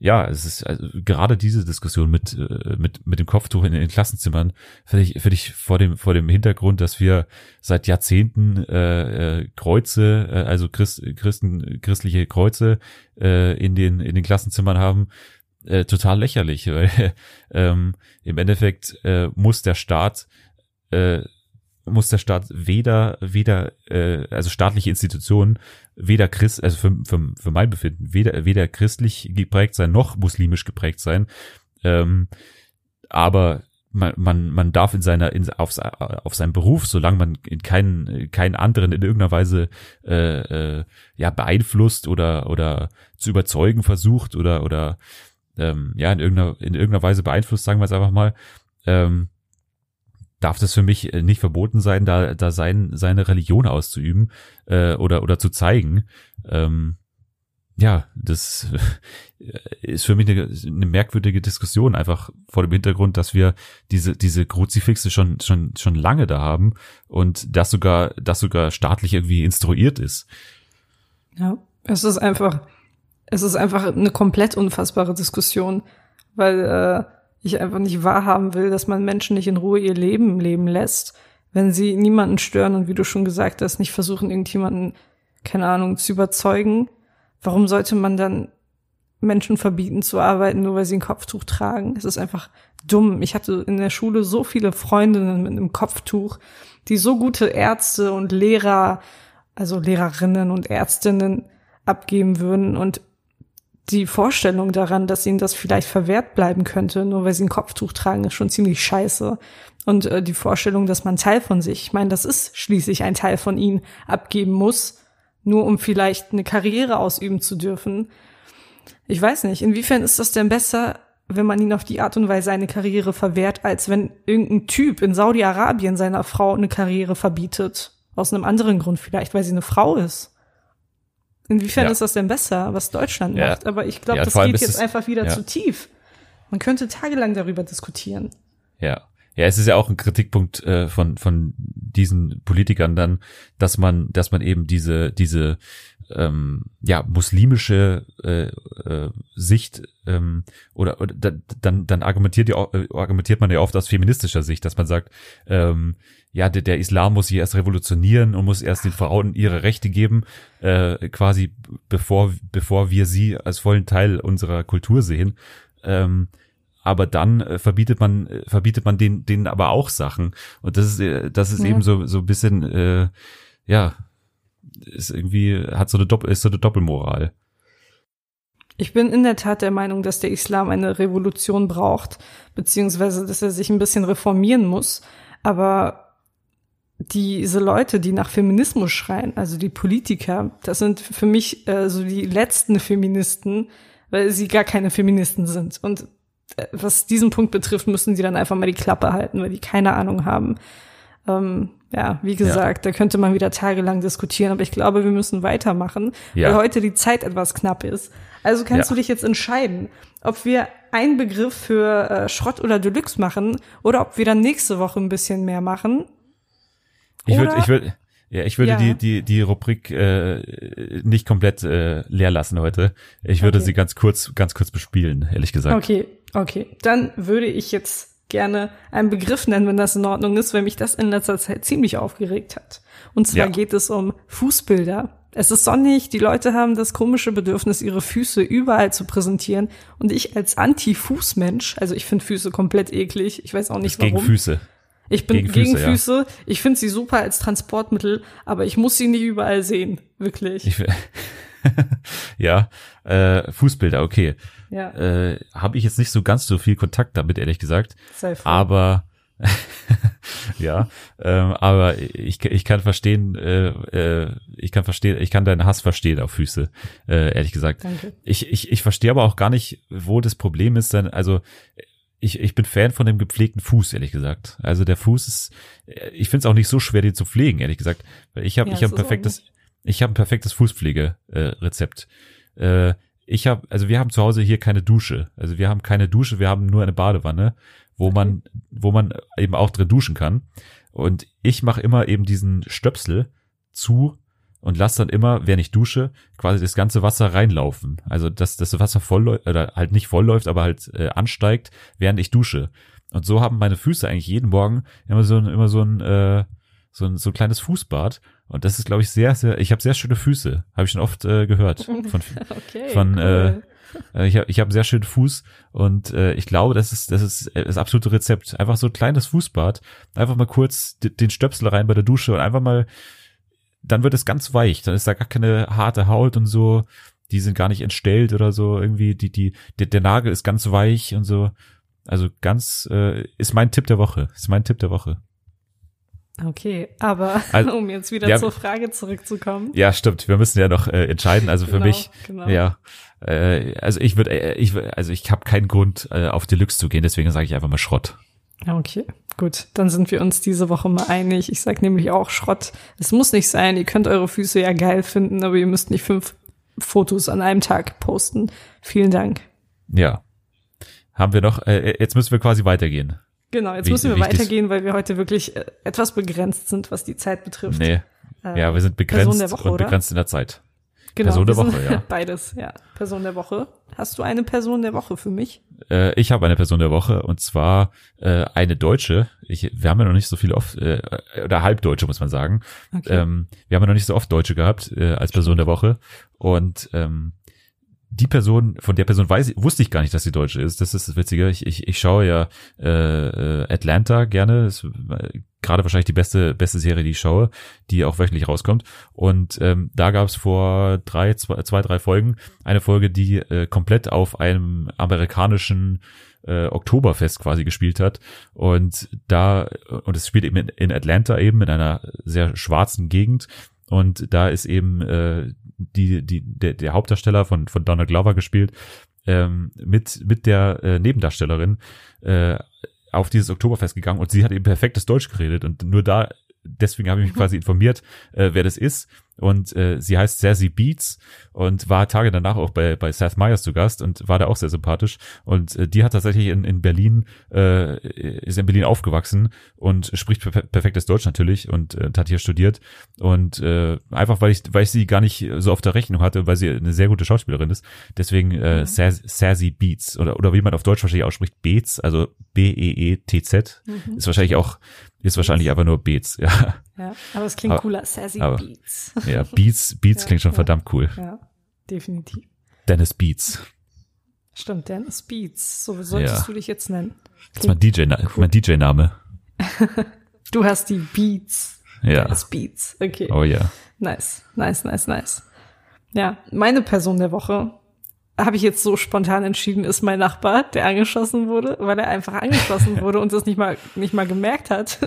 ja, es ist also, gerade diese Diskussion mit mit mit dem Kopftuch in den Klassenzimmern finde ich finde ich vor dem vor dem Hintergrund, dass wir seit Jahrzehnten äh, äh, Kreuze, äh, also Christ, Christen christliche Kreuze äh, in den in den Klassenzimmern haben, äh, total lächerlich, weil ähm, im Endeffekt äh, muss der Staat äh, muss der Staat weder, weder, äh, also staatliche Institutionen, weder Christ, also für, für, für mein Befinden, weder, weder christlich geprägt sein, noch muslimisch geprägt sein, ähm, aber man, man, man darf in seiner, in, auf, auf seinem Beruf, solange man in keinen, keinen anderen in irgendeiner Weise, äh, äh, ja, beeinflusst oder, oder zu überzeugen versucht oder, oder, ähm, ja, in irgendeiner, in irgendeiner Weise beeinflusst, sagen wir es einfach mal, ähm, darf das für mich nicht verboten sein, da da sein seine Religion auszuüben äh, oder oder zu zeigen. Ähm, ja, das ist für mich eine, eine merkwürdige Diskussion, einfach vor dem Hintergrund, dass wir diese diese Kruzifixe schon schon schon lange da haben und das sogar das sogar staatlich irgendwie instruiert ist. Ja, es ist einfach es ist einfach eine komplett unfassbare Diskussion, weil äh ich einfach nicht wahrhaben will, dass man Menschen nicht in Ruhe ihr Leben leben lässt, wenn sie niemanden stören und wie du schon gesagt hast, nicht versuchen, irgendjemanden, keine Ahnung, zu überzeugen. Warum sollte man dann Menschen verbieten zu arbeiten, nur weil sie ein Kopftuch tragen? Es ist einfach dumm. Ich hatte in der Schule so viele Freundinnen mit einem Kopftuch, die so gute Ärzte und Lehrer, also Lehrerinnen und Ärztinnen abgeben würden, und die Vorstellung daran, dass ihnen das vielleicht verwehrt bleiben könnte, nur weil sie ein Kopftuch tragen, ist schon ziemlich scheiße. Und äh, die Vorstellung, dass man Teil von sich, ich meine, das ist schließlich ein Teil von ihnen, abgeben muss, nur um vielleicht eine Karriere ausüben zu dürfen. Ich weiß nicht, inwiefern ist das denn besser, wenn man ihnen auf die Art und Weise eine Karriere verwehrt, als wenn irgendein Typ in Saudi-Arabien seiner Frau eine Karriere verbietet? Aus einem anderen Grund vielleicht, weil sie eine Frau ist. Inwiefern ja. ist das denn besser, was Deutschland ja. macht? Aber ich glaube, ja, das geht jetzt einfach wieder ja. zu tief. Man könnte tagelang darüber diskutieren. Ja, ja, es ist ja auch ein Kritikpunkt äh, von von diesen Politikern dann, dass man, dass man eben diese diese ähm, ja muslimische äh, äh, Sicht ähm, oder, oder dann dann argumentiert ja argumentiert man ja oft aus feministischer Sicht, dass man sagt, ähm, ja, der, der Islam muss sich erst revolutionieren und muss erst den Frauen ihre Rechte geben, äh, quasi bevor bevor wir sie als vollen Teil unserer Kultur sehen. Ähm, aber dann äh, verbietet man äh, verbietet man denen, denen aber auch Sachen, und das ist äh, das ist ja. eben so so ein bisschen äh, ja, ist irgendwie hat so eine Doppel ist so eine Doppelmoral. Ich bin in der Tat der Meinung, dass der Islam eine Revolution braucht, beziehungsweise dass er sich ein bisschen reformieren muss, aber diese Leute, die nach Feminismus schreien, also die Politiker, das sind für mich äh, so die letzten Feministen, weil sie gar keine Feministen sind. Und äh, was diesen Punkt betrifft, müssen sie dann einfach mal die Klappe halten, weil die keine Ahnung haben. Ähm, ja, wie gesagt, ja. da könnte man wieder tagelang diskutieren, aber ich glaube, wir müssen weitermachen, ja. weil heute die Zeit etwas knapp ist. Also kannst ja. du dich jetzt entscheiden, ob wir einen Begriff für äh, Schrott oder Deluxe machen oder ob wir dann nächste Woche ein bisschen mehr machen. Ich würde, ich würde, ja, ich würde ja. die die die Rubrik äh, nicht komplett äh, leer lassen heute. Ich würde okay. sie ganz kurz ganz kurz bespielen, ehrlich gesagt. Okay, okay. Dann würde ich jetzt gerne einen Begriff nennen, wenn das in Ordnung ist, weil mich das in letzter Zeit ziemlich aufgeregt hat. Und zwar ja. geht es um Fußbilder. Es ist sonnig, die Leute haben das komische Bedürfnis, ihre Füße überall zu präsentieren. Und ich als Anti-Fußmensch, also ich finde Füße komplett eklig. Ich weiß auch nicht warum. Gegen Füße. Ich bin gegen Füße. Gegen Füße. Ja. Ich finde sie super als Transportmittel, aber ich muss sie nie überall sehen, wirklich. Ich, ja, äh, Fußbilder, okay. Ja. Äh, habe ich jetzt nicht so ganz so viel Kontakt damit, ehrlich gesagt. Sei froh. Aber ja, äh, aber ich ich kann verstehen, äh, äh, ich kann verstehen, ich kann deinen Hass verstehen auf Füße, äh, ehrlich gesagt. Danke. Ich ich ich verstehe aber auch gar nicht, wo das Problem ist, denn also Ich, ich bin Fan von dem gepflegten Fuß, ehrlich gesagt. Also der Fuß ist, ich finde es auch nicht so schwer, den zu pflegen, ehrlich gesagt. Ich habe, ja, ich habe perfektes, ich habe ein perfektes Fußpflegerezept. Äh, äh, ich habe, also wir haben zu Hause hier keine Dusche. Also wir haben keine Dusche, wir haben nur eine Badewanne, wo man, wo man eben auch drin duschen kann. Und ich mache immer eben diesen Stöpsel zu und lasse dann immer, während ich dusche, quasi das ganze Wasser reinlaufen. Also, dass das Wasser voll läuft, oder halt nicht voll läuft, aber halt äh, ansteigt, während ich dusche. Und so haben meine Füße eigentlich jeden Morgen immer so ein, immer so ein, äh, so ein, so ein kleines Fußbad. Und das ist, glaube ich, sehr, sehr, ich habe sehr schöne Füße. Habe ich schon oft äh, gehört. Von, okay, von cool. äh, ich habe ich hab sehr schönen Fuß und äh, ich glaube, das ist, das ist das absolute Rezept. Einfach so ein kleines Fußbad. Einfach mal kurz d- den Stöpsel rein bei der Dusche und einfach mal, dann wird es ganz weich. Dann ist da gar keine harte Haut und so. Die sind gar nicht entstellt oder so. Irgendwie, die, die, der, der Nagel ist ganz weich und so. Also ganz, äh, ist mein Tipp der Woche. Ist mein Tipp der Woche. Okay, aber also, um jetzt wieder ja, zur Frage zurückzukommen. Ja, stimmt. Wir müssen ja noch äh, entscheiden. Also für genau, mich, genau. ja, äh, also ich würde, äh, ich, also ich habe keinen Grund, äh, auf Deluxe zu gehen. Deswegen sage ich einfach mal Schrott. Okay, gut. Dann sind wir uns diese Woche mal einig. Ich sage nämlich auch Schrott. Es muss nicht sein. Ihr könnt eure Füße ja geil finden, aber ihr müsst nicht fünf Fotos an einem Tag posten. Vielen Dank. Ja, haben wir noch. Äh, jetzt müssen wir quasi weitergehen. Genau, jetzt wie, müssen wir weitergehen, weil wir heute wirklich etwas begrenzt sind, was die Zeit betrifft. Nee, äh, ja, wir sind begrenzt der Woche, und oder? begrenzt in der Zeit. Genau, Person der Woche, ja. Beides, ja. Person der Woche. Hast du eine Person der Woche für mich? Äh, ich habe eine Person der Woche und zwar äh, eine Deutsche. Ich, wir haben ja noch nicht so viele oft, äh, oder Halbdeutsche muss man sagen. Okay. Ähm, wir haben ja noch nicht so oft Deutsche gehabt äh, als Person der Woche und ähm, die Person, von der Person weiß, wusste ich gar nicht, dass sie Deutsche ist. Das ist das Witzige. Ich, ich, ich schaue ja äh, Atlanta gerne. Das ist gerade wahrscheinlich die beste beste Serie, die ich schaue, die auch wöchentlich rauskommt. Und ähm, da gab es vor drei, zwei, zwei, drei Folgen eine Folge, die äh, komplett auf einem amerikanischen äh, Oktoberfest quasi gespielt hat. Und da, und es spielt eben in, in Atlanta eben, in einer sehr schwarzen Gegend. Und da ist eben äh, die die der, der Hauptdarsteller von von Donald Glover gespielt ähm, mit mit der äh, Nebendarstellerin äh, auf dieses Oktoberfest gegangen und sie hat eben perfektes Deutsch geredet und nur da deswegen habe ich mich quasi informiert, äh, wer das ist und äh, sie heißt Zazie Beetz und war Tage danach auch bei bei Seth Meyers zu Gast und war da auch sehr sympathisch und äh, die hat tatsächlich in in Berlin äh, ist in Berlin aufgewachsen und spricht per- perfektes Deutsch natürlich und, äh, und hat hier studiert und äh, einfach weil ich weil ich sie gar nicht so auf der Rechnung hatte, weil sie eine sehr gute Schauspielerin ist, deswegen äh, mhm. Zazie Beetz oder oder wie man auf Deutsch wahrscheinlich ausspricht Beetz, also B E E T Z mhm. ist wahrscheinlich auch Ist wahrscheinlich einfach nur Beats, ja. Ja, aber es klingt aber, cooler, Zazie Beetz. Ja, Beats, Beats ja, klingt schon ja, verdammt cool. Ja, definitiv. Dennis Beats. Stimmt, Dennis Beats. So solltest ja. du dich jetzt nennen. Das ist mein D J-Name. Cool. Mein D J-Name. Du hast die Beats. Ja. Dennis Beats, okay. Oh ja. Yeah. Nice, nice, nice, nice. Ja, meine Person der Woche, habe ich jetzt so spontan entschieden, ist mein Nachbar, der angeschossen wurde, weil er einfach angeschossen wurde und das nicht mal nicht mal gemerkt hat.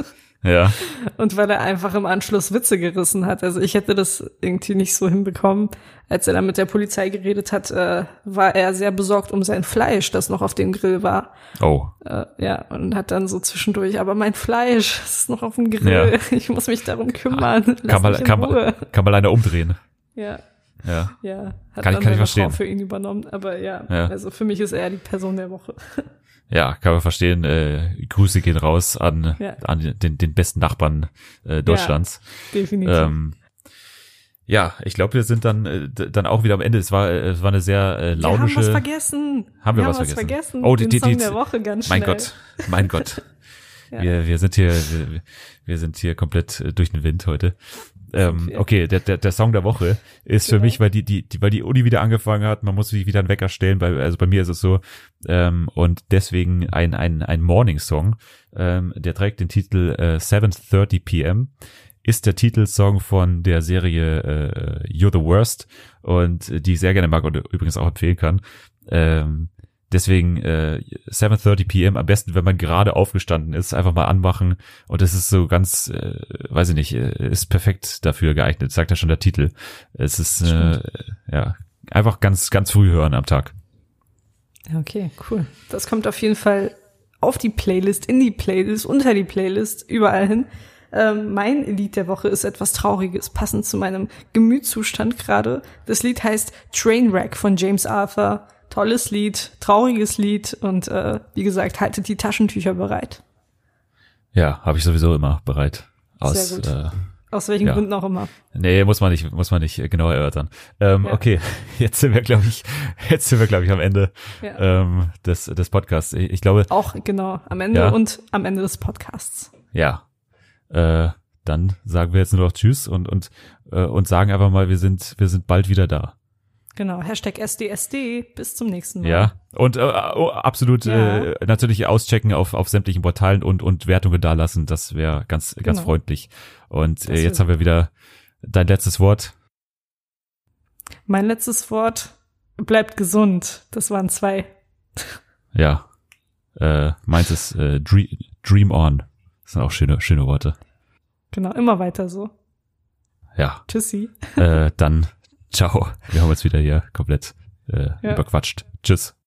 Ja. Und weil er einfach im Anschluss Witze gerissen hat. Also ich hätte das irgendwie nicht so hinbekommen. Als er dann mit der Polizei geredet hat, äh, war er sehr besorgt um sein Fleisch, das noch auf dem Grill war. Oh. Äh, ja, und hat dann so zwischendurch, aber mein Fleisch ist noch auf dem Grill. Ja. Ich muss mich darum kümmern. Lass kann man, mich in kann Ruhe. Man, kann man leider umdrehen. Ja. Ja, ja, hat kann, dann kann ich verstehen. Frau für ihn übernommen, aber ja, ja, also für mich ist er die Person der Woche. Ja, kann man verstehen. Äh, Grüße gehen raus an, ja. an den, den besten Nachbarn äh, Deutschlands. Ja, definitiv. Ähm, ja, ich glaube, wir sind dann äh, dann auch wieder am Ende. Es war es war eine sehr äh, launische. Wir haben was vergessen. Haben wir, wir was, haben vergessen? was vergessen? Oh, die, den die, Song die, der Woche ganz schnell. Mein Gott, mein Gott. Ja. Wir wir sind hier wir, wir sind hier komplett äh, durch den Wind heute. Ähm, okay, der, der, der Song der Woche ist genau. für mich, weil die, die, die, weil die Uni wieder angefangen hat, man muss sich wieder einen Wecker stellen, bei, also bei mir ist es so, ähm, und deswegen ein, ein, ein Morning-Song, ähm, der trägt den Titel äh, seven thirty p.m., ist der Titelsong von der Serie äh, You're the Worst und die ich sehr gerne mag und übrigens auch empfehlen kann, ähm, deswegen äh, seven thirty p.m. am besten, wenn man gerade aufgestanden ist, einfach mal anmachen und es ist so ganz, äh, weiß ich nicht, äh, ist perfekt dafür geeignet, sagt ja schon der Titel. Es ist äh, ja einfach ganz, ganz früh hören am Tag. Okay, cool. Das kommt auf jeden Fall auf die Playlist, in die Playlist, unter die Playlist, überall hin. Ähm, mein Lied der Woche ist etwas Trauriges, passend zu meinem Gemütszustand gerade. Das Lied heißt Trainwreck von James Arthur. Tolles Lied, trauriges Lied und äh, wie gesagt, haltet die Taschentücher bereit. Ja, habe ich sowieso immer bereit. Aus äh, Aus welchen ja. Gründen auch immer. Nee, muss man nicht, muss man nicht genau erörtern. Ähm, ja. Okay, jetzt sind wir, glaube ich, jetzt sind wir, glaube ich, am Ende ja. ähm, des, des Podcasts. Ich, ich glaube. Auch genau, am Ende ja. und am Ende des Podcasts. Ja. Äh, dann sagen wir jetzt nur noch Tschüss und, und, äh, und sagen einfach mal, wir sind, wir sind bald wieder da. Genau, Hashtag S D S D, bis zum nächsten Mal. Ja, und äh, oh, absolut ja. äh, natürlich auschecken auf, auf sämtlichen Portalen und, und Wertungen dalassen, das wäre ganz, ganz genau. freundlich. Und äh, jetzt haben wir wieder dein letztes Wort. Mein letztes Wort, bleibt gesund. Das waren zwei. Ja, äh, meins ist äh, dream, dream on. Das sind auch schöne, schöne Worte. Genau, immer weiter so. Ja. Tschüssi. Äh, dann... Ciao. Wir haben uns wieder hier komplett äh, ja. überquatscht. Tschüss.